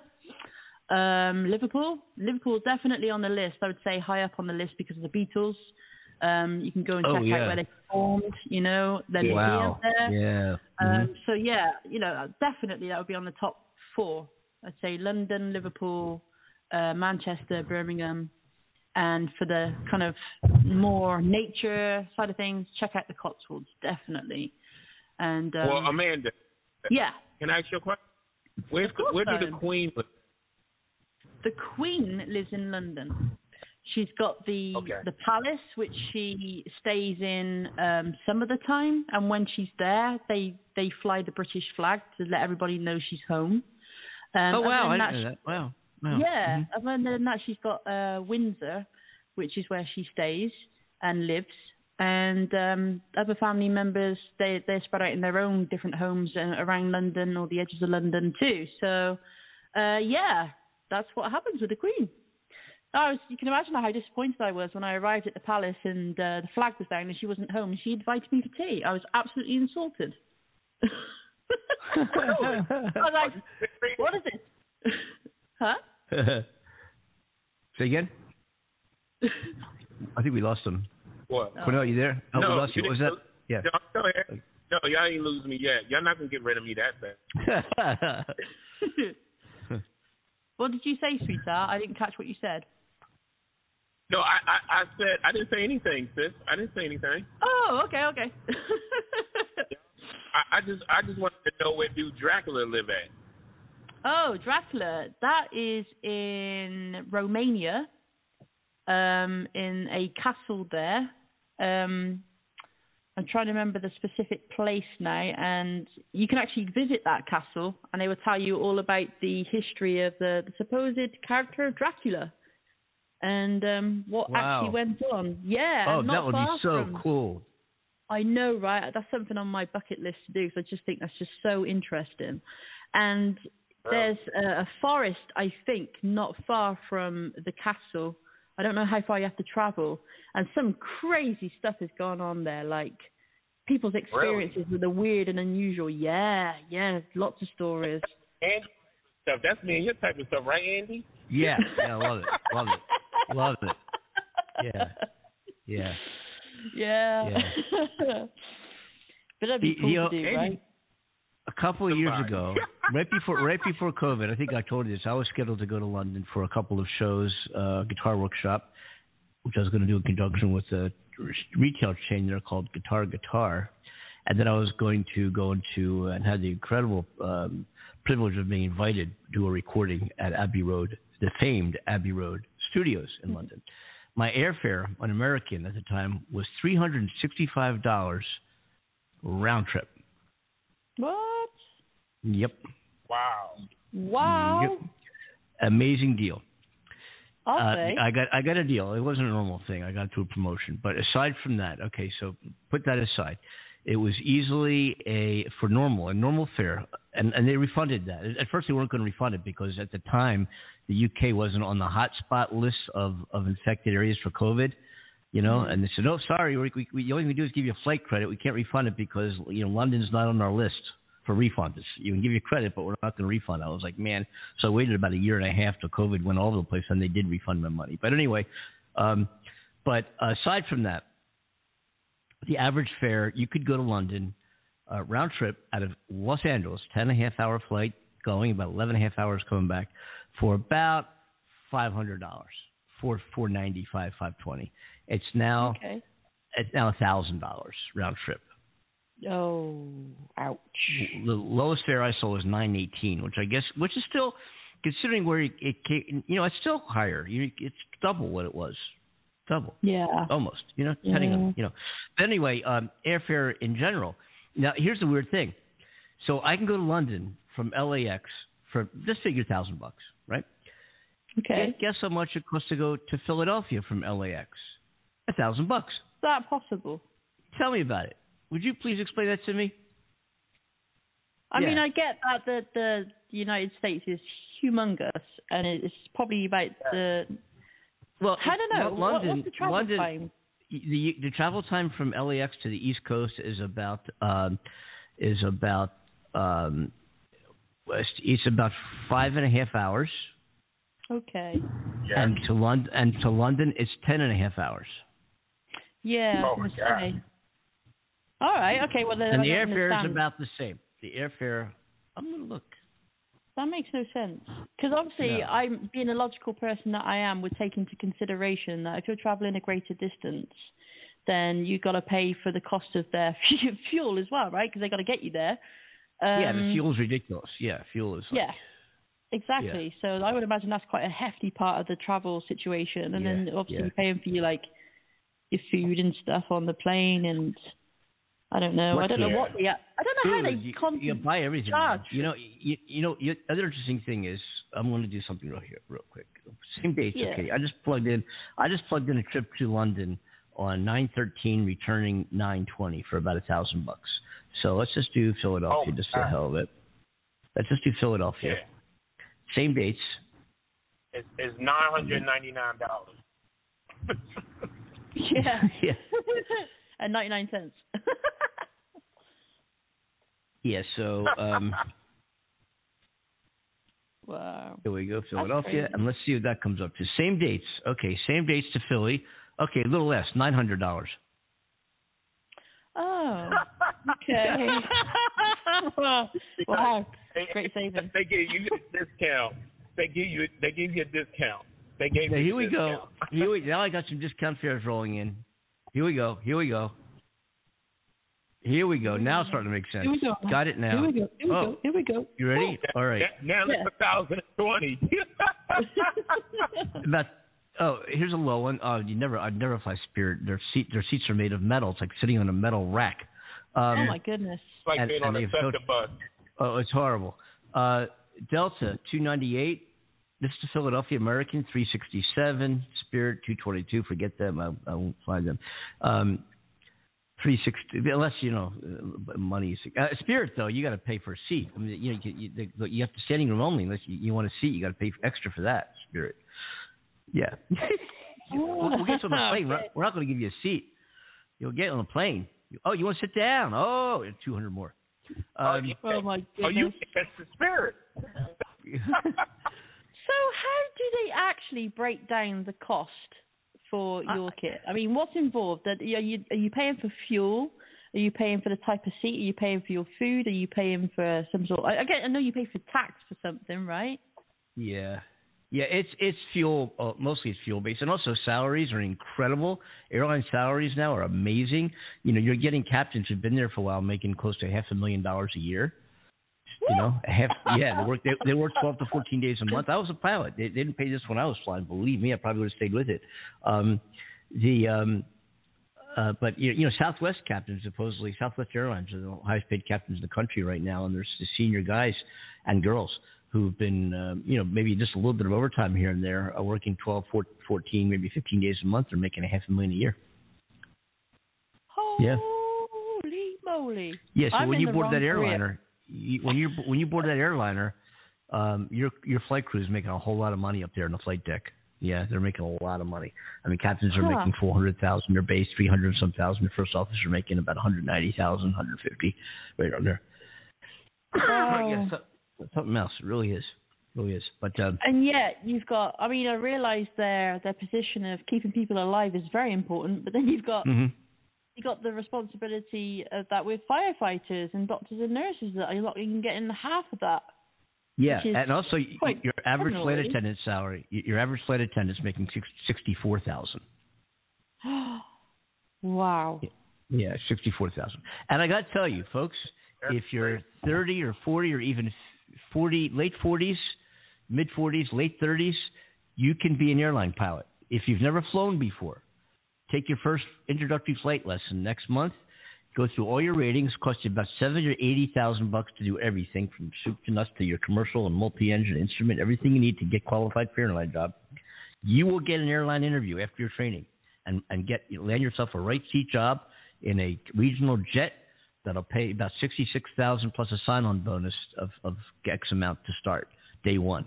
um, Liverpool. Liverpool definitely on the list. I would say high up on the list because of the Beatles. Um, you can go and check oh, yeah. out where they performed, you know, their museum wow. there. Yeah. Um, mm-hmm. So, yeah, you know, definitely that would be on the top four. I'd say London, Liverpool, uh, Manchester, Birmingham. And for the kind of more nature side of things, check out the Cotswolds, definitely. And um, well, Amanda, yeah, can I ask you a question? Where's, where so. did the Queen live? The Queen lives in London. She's got the okay. the palace, which she stays in um, some of the time. And when she's there, they, they fly the British flag to let everybody know she's home. Um, oh, wow. I didn't know that. Wow. Wow. Yeah. Mm-hmm. Other than that, she's got uh, Windsor, which is where she stays and lives. And um, other family members, they, they're spread out in their own different homes around London or the edges of London too. So, uh, yeah, that's what happens with the Queen. I was, you can imagine how disappointed I was when I arrived at the palace and uh, the flag was down and she wasn't home and she invited me for tea. I was absolutely insulted. I was like, what is it? Huh? Say again? I think we lost him. What? Oh. Cornell, are you there? Oh, no, we lost you. What was that? Yeah. No, no, y'all ain't losing me yet. Y'all not going to get rid of me that fast. What did you say, sweetheart? I didn't catch what you said. No, I, I, I said, I didn't say anything, sis. I didn't say anything. Oh, okay, okay. I, I just I just wanted to know where do Dracula live at. Oh, Dracula. That is in Romania. Um, in a castle there. Um, I'm trying to remember the specific place now, and you can actually visit that castle, and they will tell you all about the history of the, the supposed character of Dracula and um, what wow. actually went on. Yeah. Oh, that would be so from. cool. I know, right? That's something on my bucket list to do, because I just think that's just so interesting. And wow. there's a, a forest, I think, not far from the castle. I don't know how far you have to travel. And some crazy stuff has gone on there, like people's experiences really? with the weird and unusual. Yeah, yeah, lots of stories. And stuff. That's me and your type of stuff, right, Andy? Yeah, yeah, I love it. Love it. Love it. Yeah. Yeah. Yeah. yeah. But that'd be cool you know, to do, Andy, right? A couple of years ago, right before right before COVID, I think I told you this, I was scheduled to go to London for a couple of shows, uh, guitar workshop, which I was going to do in conjunction with a retail chain there called Guitar Guitar. And then I was going to go into and had the incredible um, privilege of being invited to a recording at Abbey Road, the famed Abbey Road Studios in London. My airfare on American at the time was three hundred sixty-five dollars round trip. What? Yep. Wow. Wow. Yep. Amazing deal. Uh, I got I got a deal. It wasn't a normal thing. I got through a promotion. But aside from that, okay, so put that aside. It was easily a, for normal, a normal fare, and, and they refunded that. At first they weren't going to refund it because at the time the U K wasn't on the hotspot list of, of infected areas for COVID. You know, and they said, "No, sorry, we, we, we, the only thing we do is give you a flight credit. We can't refund it because, you know, London's not on our list for refunds. You can give you credit, but we're not going to refund." I was like, man. So I waited about a year and a half till COVID went all over the place, and they did refund my money. But anyway, um, but aside from that, the average fare, you could go to London, uh, round trip out of Los Angeles, ten and a half hour flight going, about eleven and a half hours coming back, for about five hundred dollars. Four four ninety five five twenty. It's now okay. It's now a thousand dollars round trip. Oh, ouch! The lowest fare I saw was nine eighteen, which I guess, which is still, considering where it, it came, you know, it's still higher. You, it's double what it was, double. Yeah, almost. You know, depending yeah. on you know. But anyway, um, airfare in general. Now here's the weird thing. So I can go to London from L A X for just figure a thousand bucks, right? Okay. Guess how much it costs to go to Philadelphia from L A X? A thousand bucks. Is that possible? Tell me about it. Would you please explain that to me? I yeah. mean, I get that the, the United States is humongous, and it's probably about the Well, I don't know. Well, London, what's the travel London, time? The, the travel time from L A X to the East Coast is about um, is about um, it's about five and a half hours. Okay. Yeah. And to London, and to London, it's ten and a half hours. Yeah. Oh my God. All right. Okay. Well, then and I the airfare is about the same. The airfare. I'm gonna look. That makes no sense because obviously no. I'm being a logical person that I am would take into consideration that if you're traveling a greater distance, then you've got to pay for the cost of their fuel as well, right? Because they got to get you there. Um, yeah, the fuel's ridiculous. Yeah, fuel is. Like, yeah, exactly. Yeah. So I would imagine that's quite a hefty part of the travel situation, and yeah, then obviously yeah. you're paying for your like your food and stuff on the plane and. I don't know. What's I don't the, know what the. I don't know how they you, con- you buy everything. Charge. You know. You, you know. You, other interesting thing is, I'm going to do something real here, real quick. Same date. Yeah. Okay. I just plugged in. I just plugged in a trip to London on nine thirteen, returning nine twenty for about a thousand bucks. So let's just do Philadelphia, oh, just for the hell of it. Let's just do Philadelphia. Yeah. Same dates. It's, it's nine hundred ninety nine dollars. Yeah. Yeah. And ninety nine cents. Yeah, so um, wow. Here we go, Philadelphia, and let's see what that comes up to. Same dates, okay. Same dates to Philly, okay. A little less, nine hundred dollars. Oh, okay. Wow, wow. They, great savings. They give you a discount. They give you. They give you a discount. They gave. Now, you here we discount. go. Here we, now I got some discount fares rolling in. Here we go. Here we go. Here we go. Now it's starting to make sense. Here we go. Got it now. Here we go. Here we, oh. go. Here we go. You ready? Oh. All right. Now it's one thousand twenty. About, oh, here's a low one. Oh, you never. I'd never fly Spirit. Their seat. Their seats are made of metal. It's like sitting on a metal rack. Um, oh my goodness. It's like and, being and on a sector bus. Oh, it's horrible. Uh, Delta two ninety-eight. This is to Philadelphia. American three sixty-seven. Spirit two twenty-two. Forget them. I, I won't fly them. Um, Three sixty, unless you know, money. Uh, Spirit though, you got to pay for a seat. I mean, you know, you, you, you have to standing room only. Unless you, you want a seat, you got to pay extra for that. Spirit, yeah. we'll, we'll get you on the plane. We're not, we're not going to give you a seat. You'll get on the plane. You, oh, you want to sit down? Oh, two hundred more. Um, oh my goodness! Oh, you that's the Spirit. So, how do they actually break down the cost for your kit? I mean, what's involved? Are you, are you paying for fuel? Are you paying for the type of seat? Are you paying for your food? Are you paying for some sort? I, again, I know you pay for tax for something, right? Yeah, yeah. It's it's fuel. Uh, mostly, it's fuel based, and also salaries are incredible. Airline salaries now are amazing. You know, you're getting captains who've been there for a while making close to half a million dollars a year. You know, half, yeah, they work they, they work twelve to fourteen days a month. I was a pilot. They, they didn't pay this when I was flying. Believe me, I probably would have stayed with it. Um, the um, uh, but you, you know, Southwest captains supposedly Southwest Airlines are the highest paid captains in the country right now, and there's the senior guys and girls who've been um, you know maybe just a little bit of overtime here and there, are working twelve, fourteen, maybe fifteen days a month. They're making a half a million a year. Holy yeah. moly! Yes, yeah, so when you board that airliner. Career. You, when you when you board that airliner, um, your your flight crew is making a whole lot of money up there in the flight deck. Yeah, they're making a lot of money. I mean, captains are huh. making four hundred thousand. Their base three hundred some thousand. The first officers are making about one hundred ninety thousand, one hundred fifty, right on there. Wow. Yeah, so, something else. It really is, it really is. But um, and yet you've got. I mean, I realize their their position of keeping people alive is very important. But then you've got. Mm-hmm. You got the responsibility of that with firefighters and doctors and nurses that you're not even getting half of that. Yeah, and also your average generally. flight attendant salary. Your average flight attendant's making sixty-four thousand. Wow. Yeah, sixty-four thousand. And I got to tell you, folks, if you're thirty or forty or even forty, late forties, mid forties, late thirties, you can be an airline pilot if you've never flown before. Take your first introductory flight lesson next month. Go through all your ratings. Cost you about seventy or eighty thousand bucks to do everything from soup to nuts to your commercial and multi-engine instrument. Everything you need to get qualified for an airline job. You will get an airline interview after your training, and and get you land yourself a right seat job in a regional jet that'll pay about sixty-six thousand plus a sign-on bonus of of X amount to start day one.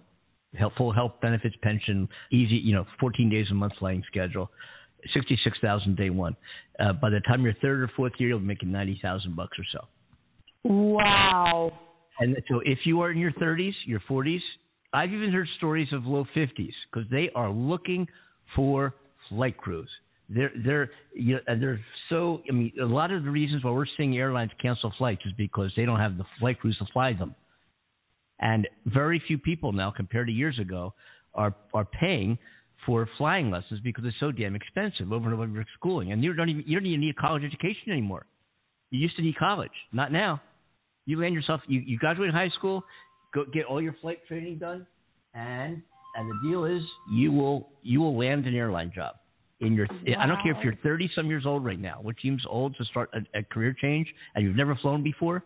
health, full health benefits, pension, easy, you know, fourteen days a month flying schedule, sixty-six thousand day one. Uh, by the time you're third or fourth year, you'll be making ninety thousand bucks or so. Wow. And so if you are in your thirties, your forties, I've even heard stories of low fifties because they are looking for flight crews. They're they're you know, they're so. I mean, a lot of the reasons why we're seeing airlines cancel flights is because they don't have the flight crews to fly them, and very few people now, compared to years ago, are are paying for flying lessons because it's so damn expensive over and above your schooling. And you don't even you don't even need a college education anymore. You used to need college, not now. You land yourself. You, you graduate high school, go get all your flight training done, and and the deal is you will you will land an airline job. In your, wow. I don't care if you're thirty-some years old right now, which seems old to start a, a career change, and you've never flown before.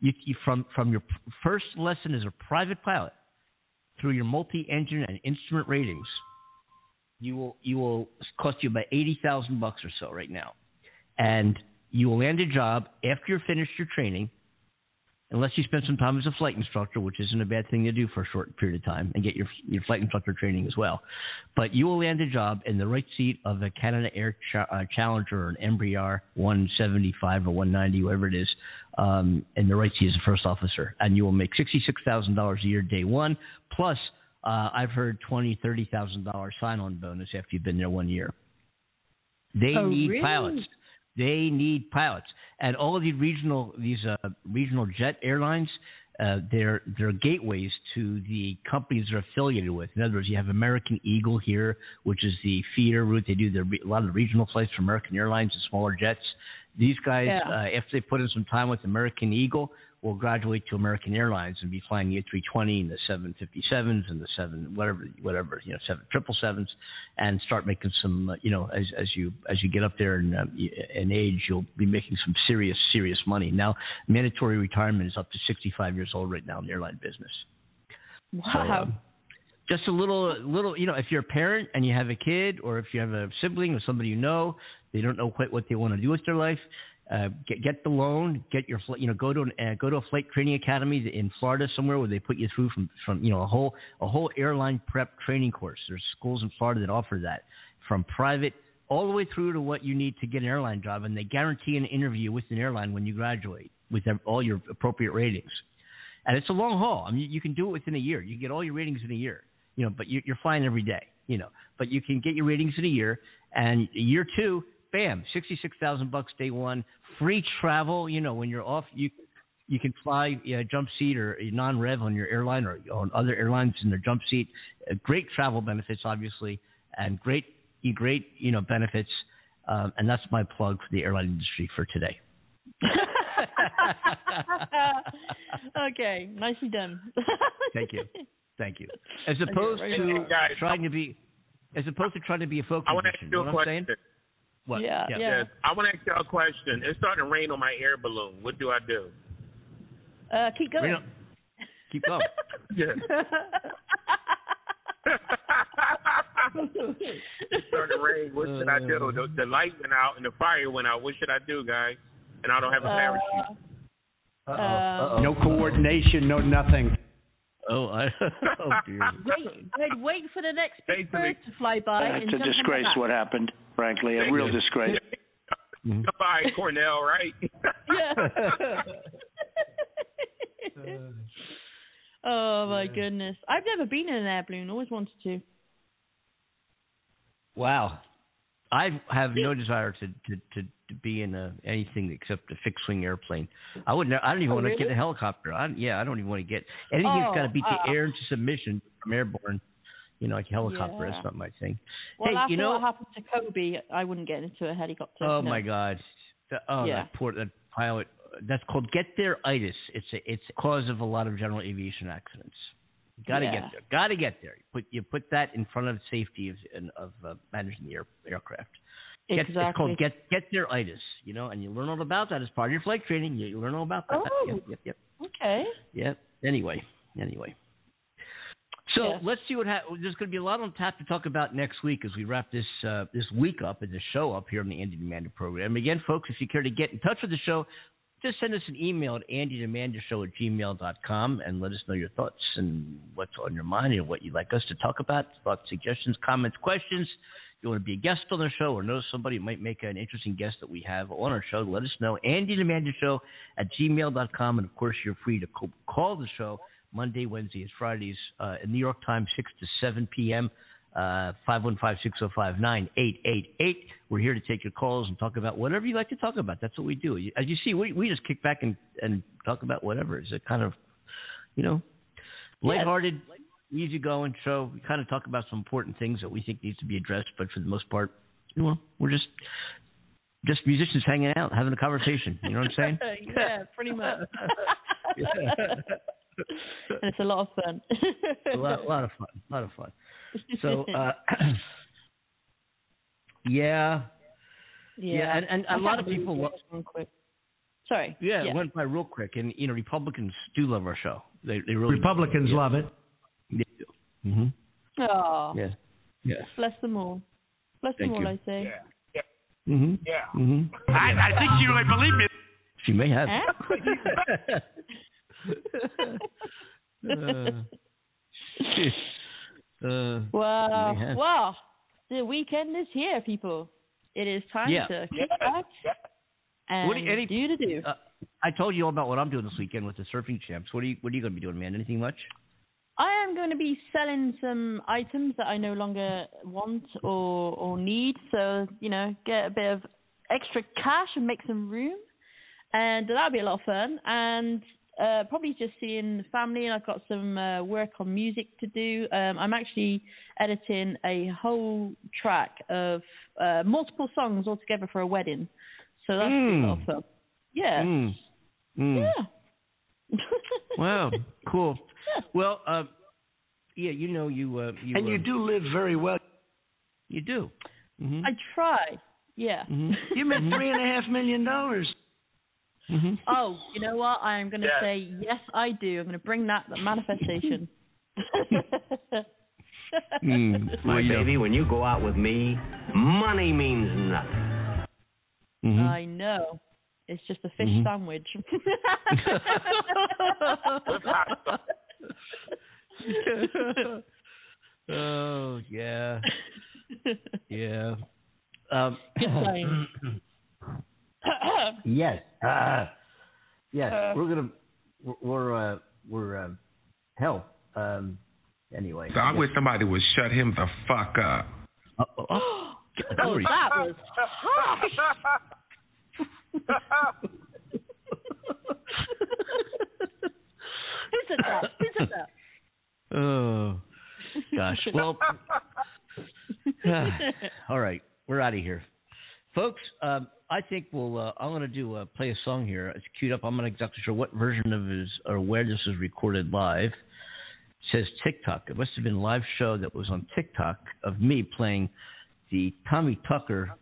You, you from from your p- first lesson as a private pilot through your multi-engine and instrument ratings, you will you will cost you about eighty thousand bucks or so right now, and you will land a job after you're finished your training, unless you spend some time as a flight instructor, which isn't a bad thing to do for a short period of time, and get your your flight instructor training as well. But you will land a job in the right seat of a Canada Air Ch- uh, Challenger or an Embraer one seventy-five or one ninety, whatever it is, um, in the right seat as a first officer. And you will make sixty-six thousand dollars a year day one, plus uh, I've heard twenty thousand dollars, thirty thousand dollars sign-on bonus after you've been there one year. They oh, need really? pilots. They need pilots, and all of the regional these uh, regional jet airlines, uh, they're they're gateways to the companies they're affiliated with. In other words, you have American Eagle here, which is the feeder route. They do their, a lot of the regional flights for American Airlines and smaller jets. These guys, yeah. uh, if they put in some time with American Eagle, will graduate to American Airlines and be flying the A three twenty and the seven fifty-sevens and the seven whatever whatever you know seven triple sevens, and start making some uh, you know as as you as you get up there in, um, in age, you'll be making some serious serious money. Now mandatory retirement is up to sixty-five years old right now in the airline business. Wow. So, um, just a little little you know if you're a parent and you have a kid, or if you have a sibling or somebody you know, they don't know quite what they want to do with their life. Uh, get, get the loan. Get your, you know, go to an, uh, go to a flight training academy in Florida somewhere where they put you through from, from you know a whole a whole airline prep training course. There's schools in Florida that offer that, from private all the way through to what you need to get an airline job, and they guarantee an interview with an airline when you graduate with all your appropriate ratings. And it's a long haul. I mean, you can do it within a year. You get all your ratings in a year. You know, but you, you're flying every day. You know, but you can get your ratings in a year, and year two. Bam, sixty-six thousand bucks day one, free travel. You know, when you're off, you you can fly you know, jump seat or non-rev on your airline, or on other airlines in their jump seat. Uh, great travel benefits, obviously, and great, great you know, benefits. Um, and that's my plug for the airline industry for today. Okay, nicely done. Thank you, thank you. As opposed okay, right to right. trying to be, as opposed to trying to be a focus. I want to do a question. What? Yeah, yeah. Yes. I want to ask y'all a question. It's starting to rain on my air balloon. What do I do? Uh, keep going. Keep going. Yeah. It's starting to rain. What should I do? The, the light went out and the fire went out. What should I do, guys? And I don't have a parachute. Uh, uh-oh. Uh-oh. No coordination, no nothing. Oh, I, oh dear. Wait, wait, wait for the next big bird to fly by. It's a disgrace what happened, frankly, a real disgrace. Mm-hmm. Goodbye, Cornell, right? Yeah. Oh, my yeah. goodness. I've never been in an air balloon, always wanted to. Wow. I have no desire to, to, to, to be in a, anything except a fixed-wing airplane. I wouldn't. I don't even oh, want to really? get a helicopter. I, yeah, I don't even want to get anything oh, that's got to beat uh, the air into submission from airborne. You know, like a helicopter. Yeah. That's not my thing. Well, hey, after you know, what happened to Kobe, I wouldn't get into a helicopter. Oh no. my God! The, oh, yeah. that poor that pilot. That's called get there itis. It's a, it's a cause of a lot of general aviation accidents. Got to yeah. get there. Got to get there. You put you put that in front of safety of of uh, managing the air, aircraft. Get, exactly. It's called get get there itis. You know, and you learn all about that as part of your flight training. You, you learn all about that. Oh. Yep, yep, yep. Okay. Yep. Anyway, anyway. So yeah. let's see what happens. There's going to be a lot on tap to talk about next week as we wrap this uh, this week up and the show up here on the Andy and Amanda program. Again, folks, if you care to get in touch with the show, just send us an email at andy and amanda show at gmail dot com and let us know your thoughts and what's on your mind and what you'd like us to talk about, thoughts, suggestions, comments, questions. If you want to be a guest on the show or know somebody who might make an interesting guest that we have on our show, let us know. andy and amanda show at gmail dot com. And, of course, you're free to call the show Monday, Wednesdays, Fridays, uh, in New York time, six to seven p.m., Uh, five one five, six oh five, nine eight eight eight. We're here to take your calls and talk about whatever you like to talk about. That's what we do. As you see, we we just kick back and, and talk about whatever. It's a kind of, you know, lighthearted, yeah. easygoing show. We kind of talk about some important things that we think needs to be addressed, but for the most part, you know, we're just just musicians hanging out, having a conversation. You know what I'm saying? Yeah, pretty much. Yeah. And it's a lot of fun. a lot, a lot of fun. A lot of fun. So, uh, yeah, yeah, yeah, and, and a lot of people. Lo- Sorry. Yeah, yeah, it went by real quick, and you know, Republicans do love our show. They, they really Republicans love it. They do. Mm-hmm. Oh. Yeah. Yeah. Bless them all. Bless Thank them all. You. I say. Yeah. Yeah. Mm-hmm. Yeah. Mm-hmm. I, I think she really believed me. She may have. uh, she, Uh, wow! Wow! The weekend is here, people. It is time yeah. to kick yeah. back and what do, you, any, do to do. Uh, I told you all about what I'm doing this weekend with the surfing champs. What are you What are you going to be doing, man? Anything much? I am going to be selling some items that I no longer want or or need. So you know, get a bit of extra cash and make some room, and that'll be a lot of fun. And Uh, probably just seeing the family, and I've got some uh, work on music to do. Um, I'm actually editing a whole track of uh, multiple songs all together for a wedding. So that's mm. a lot of fun. Yeah. Mm. Mm. Yeah. Wow. Cool. Yeah. Well, uh, yeah, you know you... Uh, you and you uh, do live very well. You do. Mm-hmm. I try. Yeah. Mm-hmm. You made three and a half million dollars. Mm-hmm. Oh, you know what? I am going to yeah. say, yes, I do. I'm going to bring that the manifestation. mm, My baby, when you go out with me, money means nothing. Mm-hmm. I know. It's just a fish mm-hmm. sandwich. Oh, yeah. Yeah. Um, Good time. Yes, uh, yes, uh, we're gonna, we're, we're, uh, we're uh, hell. Um, anyway, so I wish somebody would shut him the fuck up. Uh, oh, oh. Oh, that was harsh. Who said that? Who said that? Oh, gosh. Well, uh, all right, we're out of here, folks. Um, I think we'll. Uh, I'm going to do uh, play a song here. It's queued up. I'm not exactly sure what version of it is or where this was recorded live. It says TikTok. It must have been a live show that was on TikTok of me playing the Tommy Tucker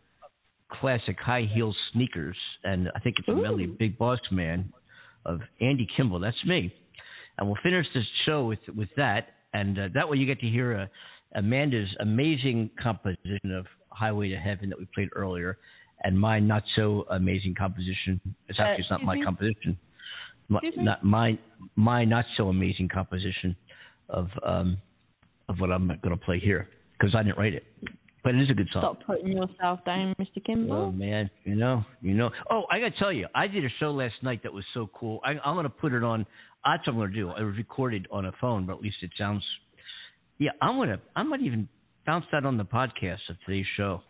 classic Hi-Heel Sneakers, and I think it's a melody of Big Boss Man of Andy Kimball. That's me, and we'll finish this show with with that, and uh, that way you get to hear uh, Amanda's amazing composition of Highway to Heaven that we played earlier. And my not so amazing composition. It's actually uh, it's not my me? composition. My, not my my not so amazing composition of um, of what I'm going to play here because I didn't write it. But it is a good song. Stop putting yourself down, Mister Kimball. Oh man, you know, you know. Oh, I got to tell you, I did a show last night that was so cool. I, I'm going to put it on. That's what I'm going to do. It was recorded on a phone, but at least it sounds. Yeah, I'm going to. I might even bounce that on the podcast of today's show.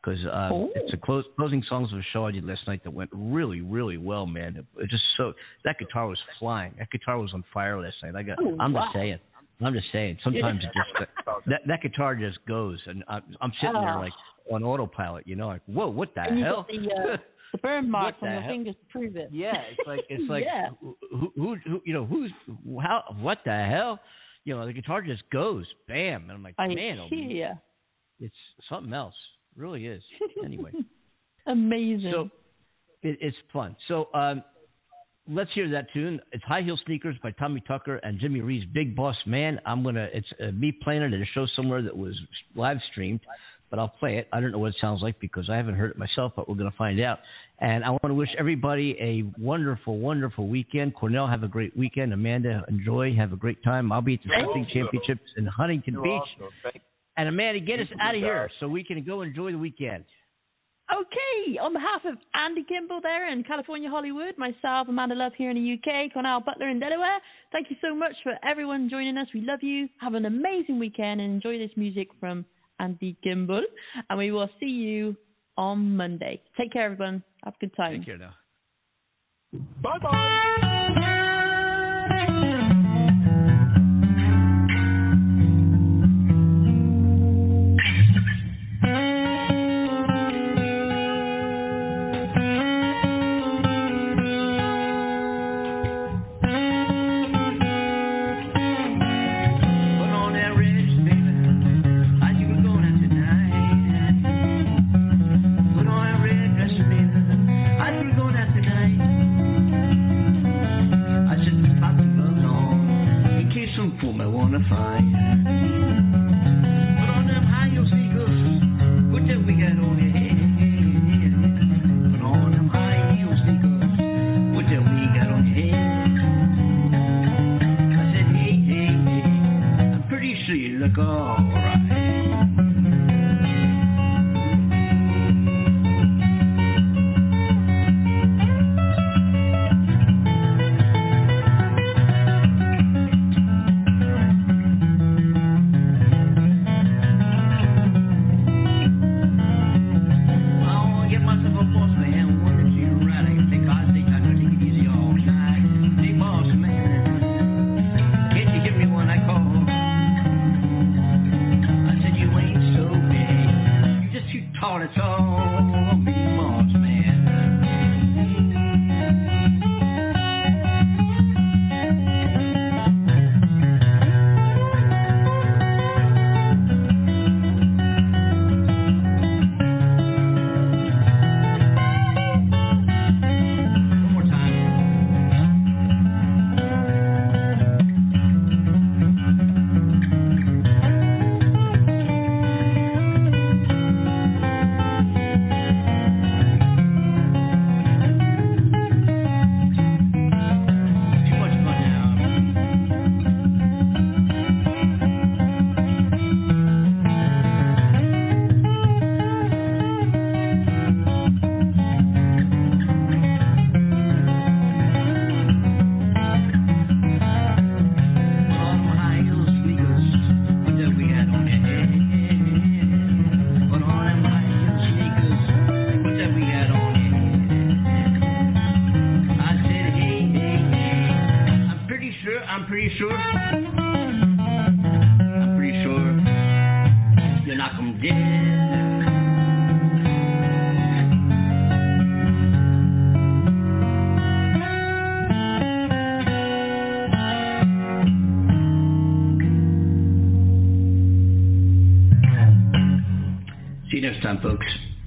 Because uh, oh. it's a close, closing songs of a show I did last night that went really, really well, man. It, it just so that guitar was flying. That guitar was on fire last night. I got. Oh, I'm wow. just saying. I'm just saying. Sometimes it just uh, that that guitar just goes, and I, I'm sitting oh. there like on autopilot, you know, like whoa, what the and hell? You get the, uh, the burn mark on your fingers to prove it. Yeah, it's like it's like yeah. who, who who you know who's how what the hell? You know, the guitar just goes, bam, and I'm like, I man, oh, man, it's something else. Really is. Anyway. Amazing. So it, it's fun. So um, let's hear that tune. It's High Heel Sneakers by Tommy Tucker and Jimmy Reeves, Big Boss Man. I'm gonna. It's uh, me playing it at a show somewhere that was live streamed. but I'll play it. I don't know what it sounds like because I haven't heard it myself, but we're going to find out. And I want to wish everybody a wonderful, wonderful weekend. Cornell, have a great weekend. Amanda, enjoy. Have a great time. I'll be at the surfing championships in Huntington You're Beach. Awesome. Okay. And Amanda, get us out of here so we can go enjoy the weekend. Okay, on behalf of Andy Kimball there in California, Hollywood, myself, Amanda Love here in the U K, Cornell Butler in Delaware, thank you so much for everyone joining us. We love you. Have an amazing weekend and enjoy this music from Andy Kimball. And we will see you on Monday. Take care, everyone. Have a good time. Take care now. Bye-bye. Folks.